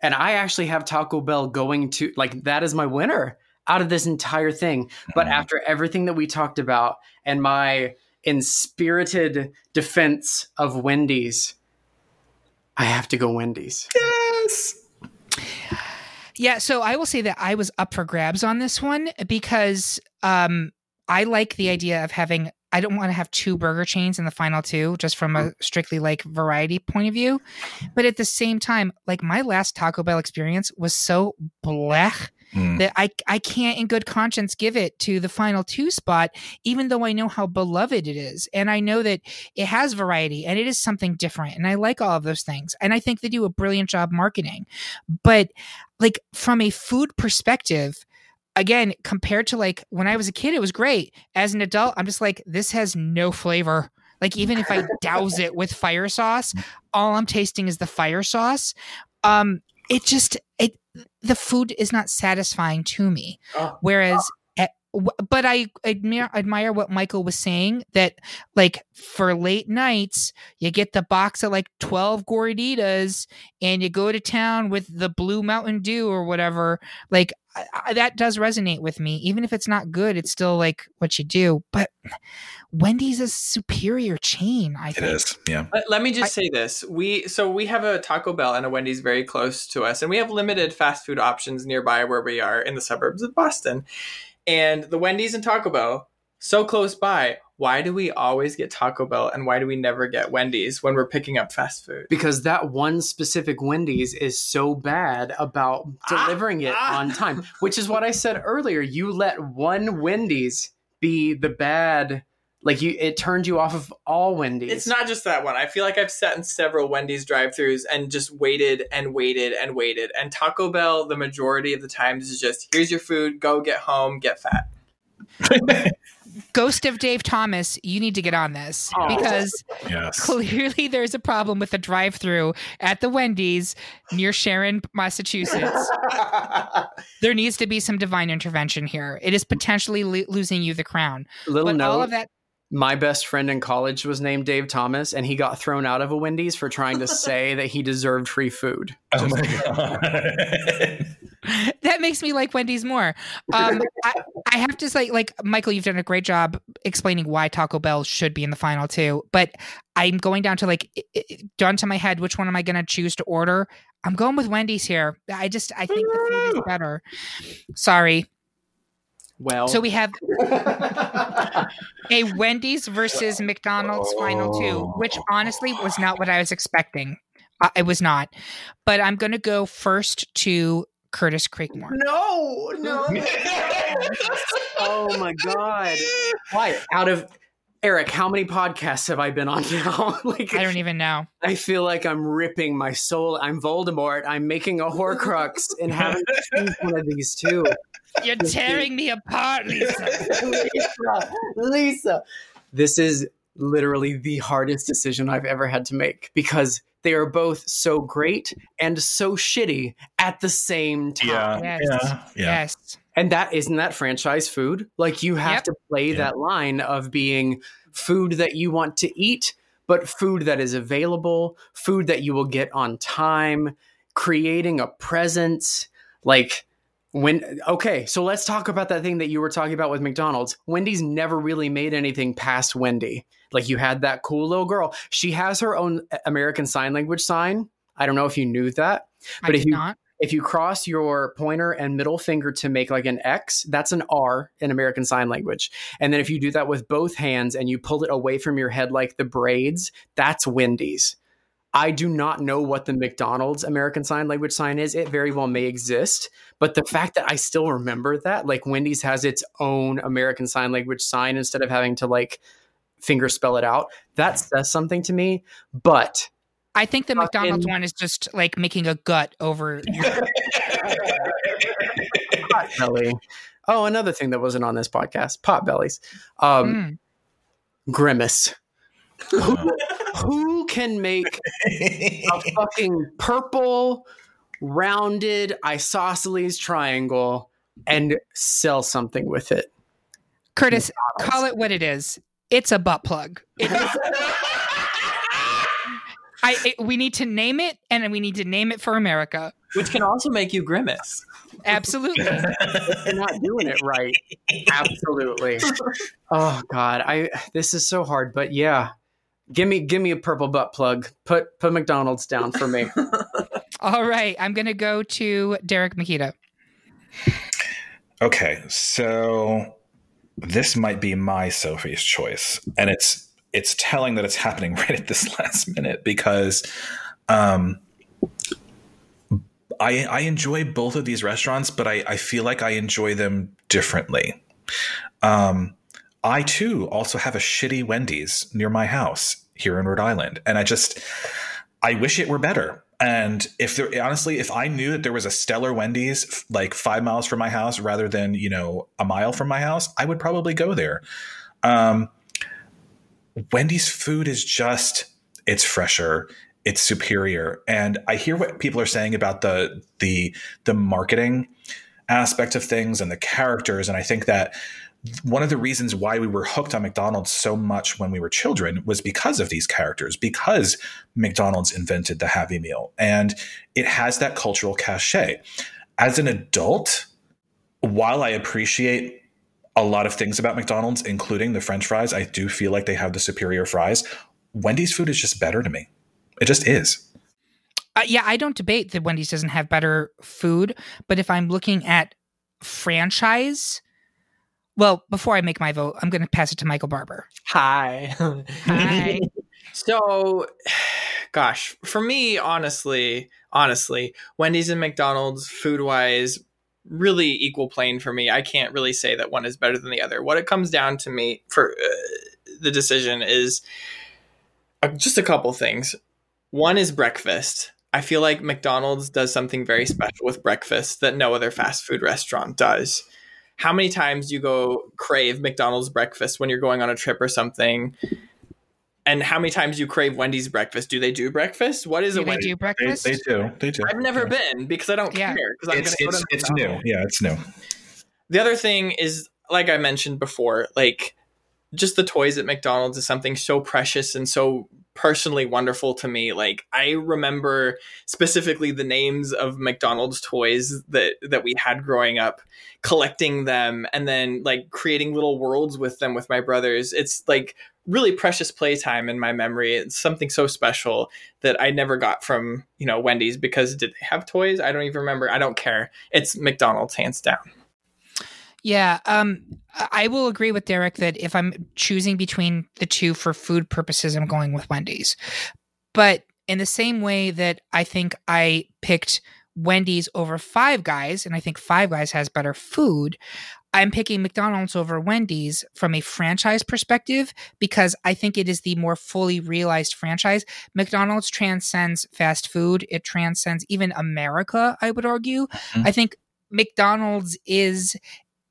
And I actually have Taco Bell going to, like, that is my winner out of this entire thing. But oh. after everything that we talked about and my inspirited defense of Wendy's, I have to go Wendy's. Yes. Yeah, so I will say that I was up for grabs on this one because um, I like the idea of having – I don't want to have two burger chains in the final two just from a strictly like variety point of view. But at the same time, like my last Taco Bell experience was so blech mm. that I, I can't in good conscience give it to the final two spot even though I know how beloved it is. And I know that it has variety and it is something different. And I like all of those things. And I think they do a brilliant job marketing. But – like from a food perspective, again, compared to like when I was a kid, it was great. As an adult, I'm just like, this has no flavor. Like even if I douse it with fire sauce, all I'm tasting is the fire sauce. Um, it just, it the food is not satisfying to me. Whereas, at, but I admire, admire what Michael was saying that like for late nights, you get the box of like twelve gorditas and you go to town with the blue Mountain Dew or whatever. Like I, I, that does resonate with me. Even if it's not good, it's still like what you do. But Wendy's is a superior chain, I think. It is, yeah. Let, let me just I, say this. We So we have a Taco Bell and a Wendy's very close to us. And we have limited fast food options nearby where we are in the suburbs of Boston. And the Wendy's and Taco Bell, so close by. Why do we always get Taco Bell and why do we never get Wendy's when we're picking up fast food? Because that one specific Wendy's is so bad about delivering ah, it ah. on time, which is what I said earlier. You let one Wendy's be the bad, like you, it turned you off of all Wendy's. It's not just that one. I feel like I've sat in several Wendy's drive-thrus and just waited and waited and waited. And Taco Bell, the majority of the times is just, here's your food, go get home, get fat. Ghost of Dave Thomas, you need to get on this because yes. clearly there's a problem with the drive-thru at the Wendy's near Sharon, Massachusetts. There needs to be some divine intervention here. It is potentially lo- losing you the crown. Little but note, all of that- my best friend in college was named Dave Thomas, and he got thrown out of a Wendy's for trying to say that he deserved free food. Oh my God. That makes me like Wendy's more. Um, I, I have to say, like, Michael, you've done a great job explaining why Taco Bell should be in the final two. But I'm going down to like it, it, down to my head, which one am I going to choose to order? I'm going with Wendy's here. I just I think the food is better. Sorry. Well, so we have a Wendy's versus McDonald's oh. final two, which honestly was not what I was expecting. Uh, it was not. But I'm going to go first to Curtis Creekmore. No, no. Oh my God. Why? Out of Eric, how many podcasts have I been on now? Like I don't even know. I feel like I'm ripping my soul. I'm Voldemort. I'm making a Horcrux and having to choose one of these two. You're tearing me apart, Lisa. Lisa. Lisa. This is literally the hardest decision I've ever had to make, because they are both so great and so shitty at the same time. Yeah. Yes. Yeah. Yeah. Yes. And that isn't that franchise food. Like, you have yep. to play yeah. that line of being food that you want to eat, but food that is available, food that you will get on time, creating a presence. Like, when, okay, so let's talk about that thing that you were talking about with McDonald's. Wendy's never really made anything past Wendy. Like, you had that cool little girl. She has her own American Sign Language sign. I don't know if you knew that, but I if did you not. If you cross your pointer and middle finger to make like an X, that's an R in American Sign Language. And then if you do that with both hands and you pull it away from your head like the braids, that's Wendy's. I do not know what the McDonald's American Sign Language sign is. It very well may exist, but the fact that I still remember that, like, Wendy's has its own American Sign Language sign instead of having to like finger spell it out, that says something to me. But I think the McDonald's in- one is just like making a gut over. Potbelly. Oh, another thing that wasn't on this podcast, Potbellies. Um, mm. Grimace. Who, who can make a fucking purple, rounded isosceles triangle and sell something with it? Curtis, McDonald's. Call it what it is. It's a butt plug. It is- I, it, we need to name it, and we need to name it for America. Which can also make you grimace. Absolutely. You're not doing it right. Absolutely. Oh, God. I this is so hard, but yeah. Give me give me a purple butt plug. Put, put McDonald's down for me. All right. I'm going to go to Derek Makita. Okay. So this might be my Sophie's choice, and it's it's telling that it's happening right at this last minute, because um, I, I enjoy both of these restaurants, but I, I feel like I enjoy them differently. Um, I, too, also have a shitty Wendy's near my house here in Rhode Island, and I just – I wish it were better. And if there, honestly, if I knew that there was a stellar Wendy's like five miles from my house rather than, you know, a mile from my house, I would probably go there. Um Wendy's food is just, it's fresher, it's superior. And I hear what people are saying about the the the marketing aspect of things and the characters. And I think that one of the reasons why we were hooked on McDonald's so much when we were children was because of these characters, because McDonald's invented the Happy Meal. And it has that cultural cachet. As an adult, while I appreciate a lot of things about McDonald's, including the French fries, I do feel like they have the superior fries. Wendy's food is just better to me. It just is. Uh, yeah, I don't debate that Wendy's doesn't have better food, but if I'm looking at franchise, well, before I make my vote, I'm going to pass it to Michael Barber. Hi. Hi. So, gosh, for me, honestly, honestly, Wendy's and McDonald's food-wise really equal playing for me. I can't really say that one is better than the other. What it comes down to me for uh, the decision is uh, just a couple things. One is breakfast. I feel like McDonald's does something very special with breakfast that no other fast food restaurant does. How many times do you go crave McDonald's breakfast when you're going on a trip or something? And how many times you crave Wendy's breakfast? Do they do breakfast? What is do a Wendy's? They do breakfast? They, they do. They do. I've never yeah. been because I don't yeah. care. I'm it's it's, it's new. Yeah, it's new. The other thing is, like I mentioned before, like just the toys at McDonald's is something so precious and so personally wonderful to me. Like, I remember specifically the names of McDonald's toys that that we had growing up, collecting them, and then like creating little worlds with them with my brothers. It's like really precious playtime in my memory. It's something so special that I never got from, you know, Wendy's, because did they have toys? I don't even remember. I don't care. It's McDonald's hands down. Yeah, um, I will agree with Derek that if I'm choosing between the two for food purposes, I'm going with Wendy's. But in the same way that I think I picked Wendy's over Five Guys, and I think Five Guys has better food, I'm picking McDonald's over Wendy's from a franchise perspective because I think it is the more fully realized franchise. McDonald's transcends fast food. It transcends even America, I would argue. Mm-hmm. I think McDonald's is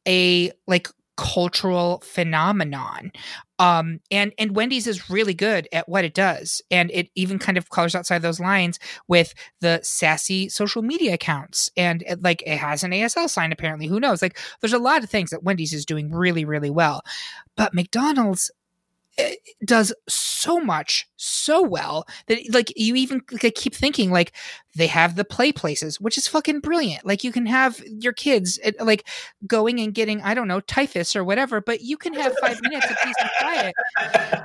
a like cultural phenomenon. Um, and, and Wendy's is really good at what it does. And it even kind of colors outside those lines with the sassy social media accounts. And it, like, it has an A S L sign, apparently. Who knows? Like, there's a lot of things that Wendy's is doing really, really well. But McDonald's does so much so well that, like, you even like, keep thinking, like, they have the play places, which is fucking brilliant. Like, you can have your kids like going and getting, I don't know, typhus or whatever, but you can have five minutes of peace and quiet.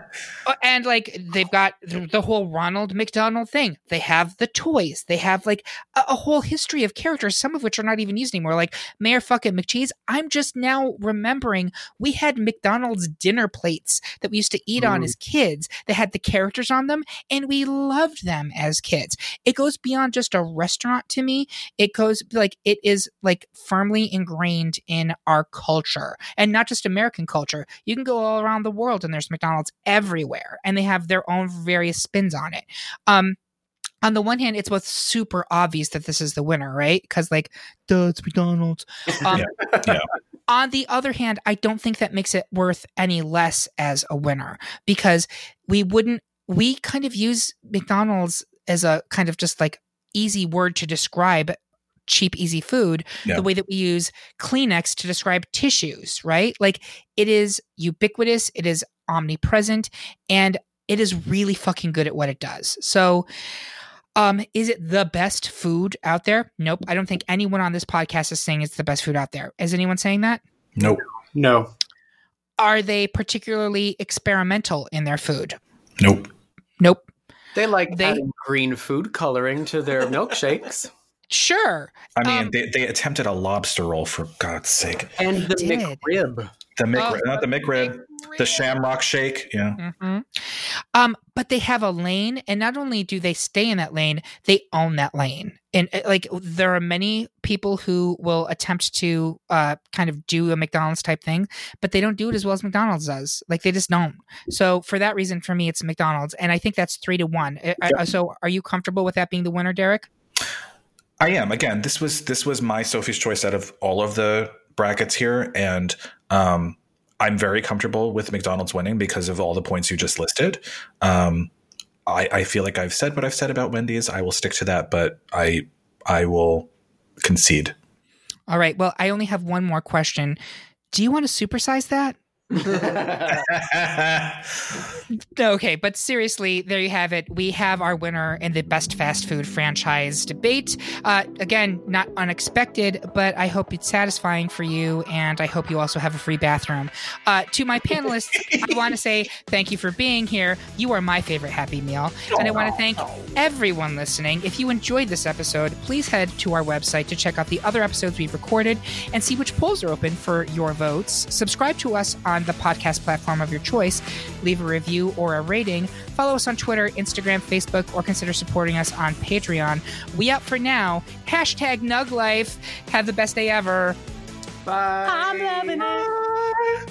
And like, they've got the whole Ronald McDonald thing. They have the toys. They have like a, a whole history of characters, some of which are not even used anymore. Like Mayor fucking McCheese. I'm just now remembering we had McDonald's dinner plates that we used to eat mm. on as kids. They had the characters on them and we loved them as kids. It goes beyond just a restaurant to me. It goes like, it is like firmly ingrained in our culture, and not just American culture. You can go all around the world and there's McDonald's everywhere, and they have their own various spins on it. Um, On the one hand, it's both super obvious that this is the winner, right? Because like, duh, it's McDonald's. Um, yeah. Yeah. On the other hand, I don't think that makes it worth any less as a winner, because we wouldn't, we kind of use McDonald's as a kind of just like easy word to describe cheap, easy food, yeah. the way that we use Kleenex to describe tissues, right? Like, it is ubiquitous, it is omnipresent, and it is really fucking good at what it does. So, Um, is it the best food out there? Nope. I don't think anyone on this podcast is saying it's the best food out there. Is anyone saying that? Nope. No. Are they particularly experimental in their food? Nope. Nope. They like they, adding green food coloring to their milkshakes. Sure. I mean, um, they, they attempted a lobster roll, for God's sake. And the did. McRib. The McRib, oh, not the McRib, McRib, the Shamrock Shake. Yeah. Mm-hmm. Um, but they have a lane, and not only do they stay in that lane, they own that lane. And like, there are many people who will attempt to uh, kind of do a McDonald's type thing, but they don't do it as well as McDonald's does. Like, they just don't. So for that reason, for me, it's McDonald's. And I think that's three to one. Yeah. So are you comfortable with that being the winner, Derek? I am. Again, this was, this was my Sophie's choice out of all of the brackets here. And um, I'm very comfortable with McDonald's winning because of all the points you just listed. Um, I, I feel like I've said what I've said about Wendy's. I will stick to that, but I, I will concede. All right. Well, I only have one more question. Do you want to supersize that? Okay, but seriously, there you have it. We have our winner in the best fast food franchise debate. Uh, again, not unexpected, but I hope it's satisfying for you, and I hope you also have a free bathroom. Uh, to my panelists, I want to say thank you for being here. You are my favorite Happy Meal, and I want to thank everyone listening. If you enjoyed this episode, please head to our website to check out the other episodes we've recorded and see which polls are open for your votes. Subscribe to us on the podcast platform of your choice, leave a review or a rating, follow us on Twitter, Instagram, Facebook, or consider supporting us on Patreon. We out for now. Hashtag Nug Life. Have the best day ever. Bye. I'm loving it.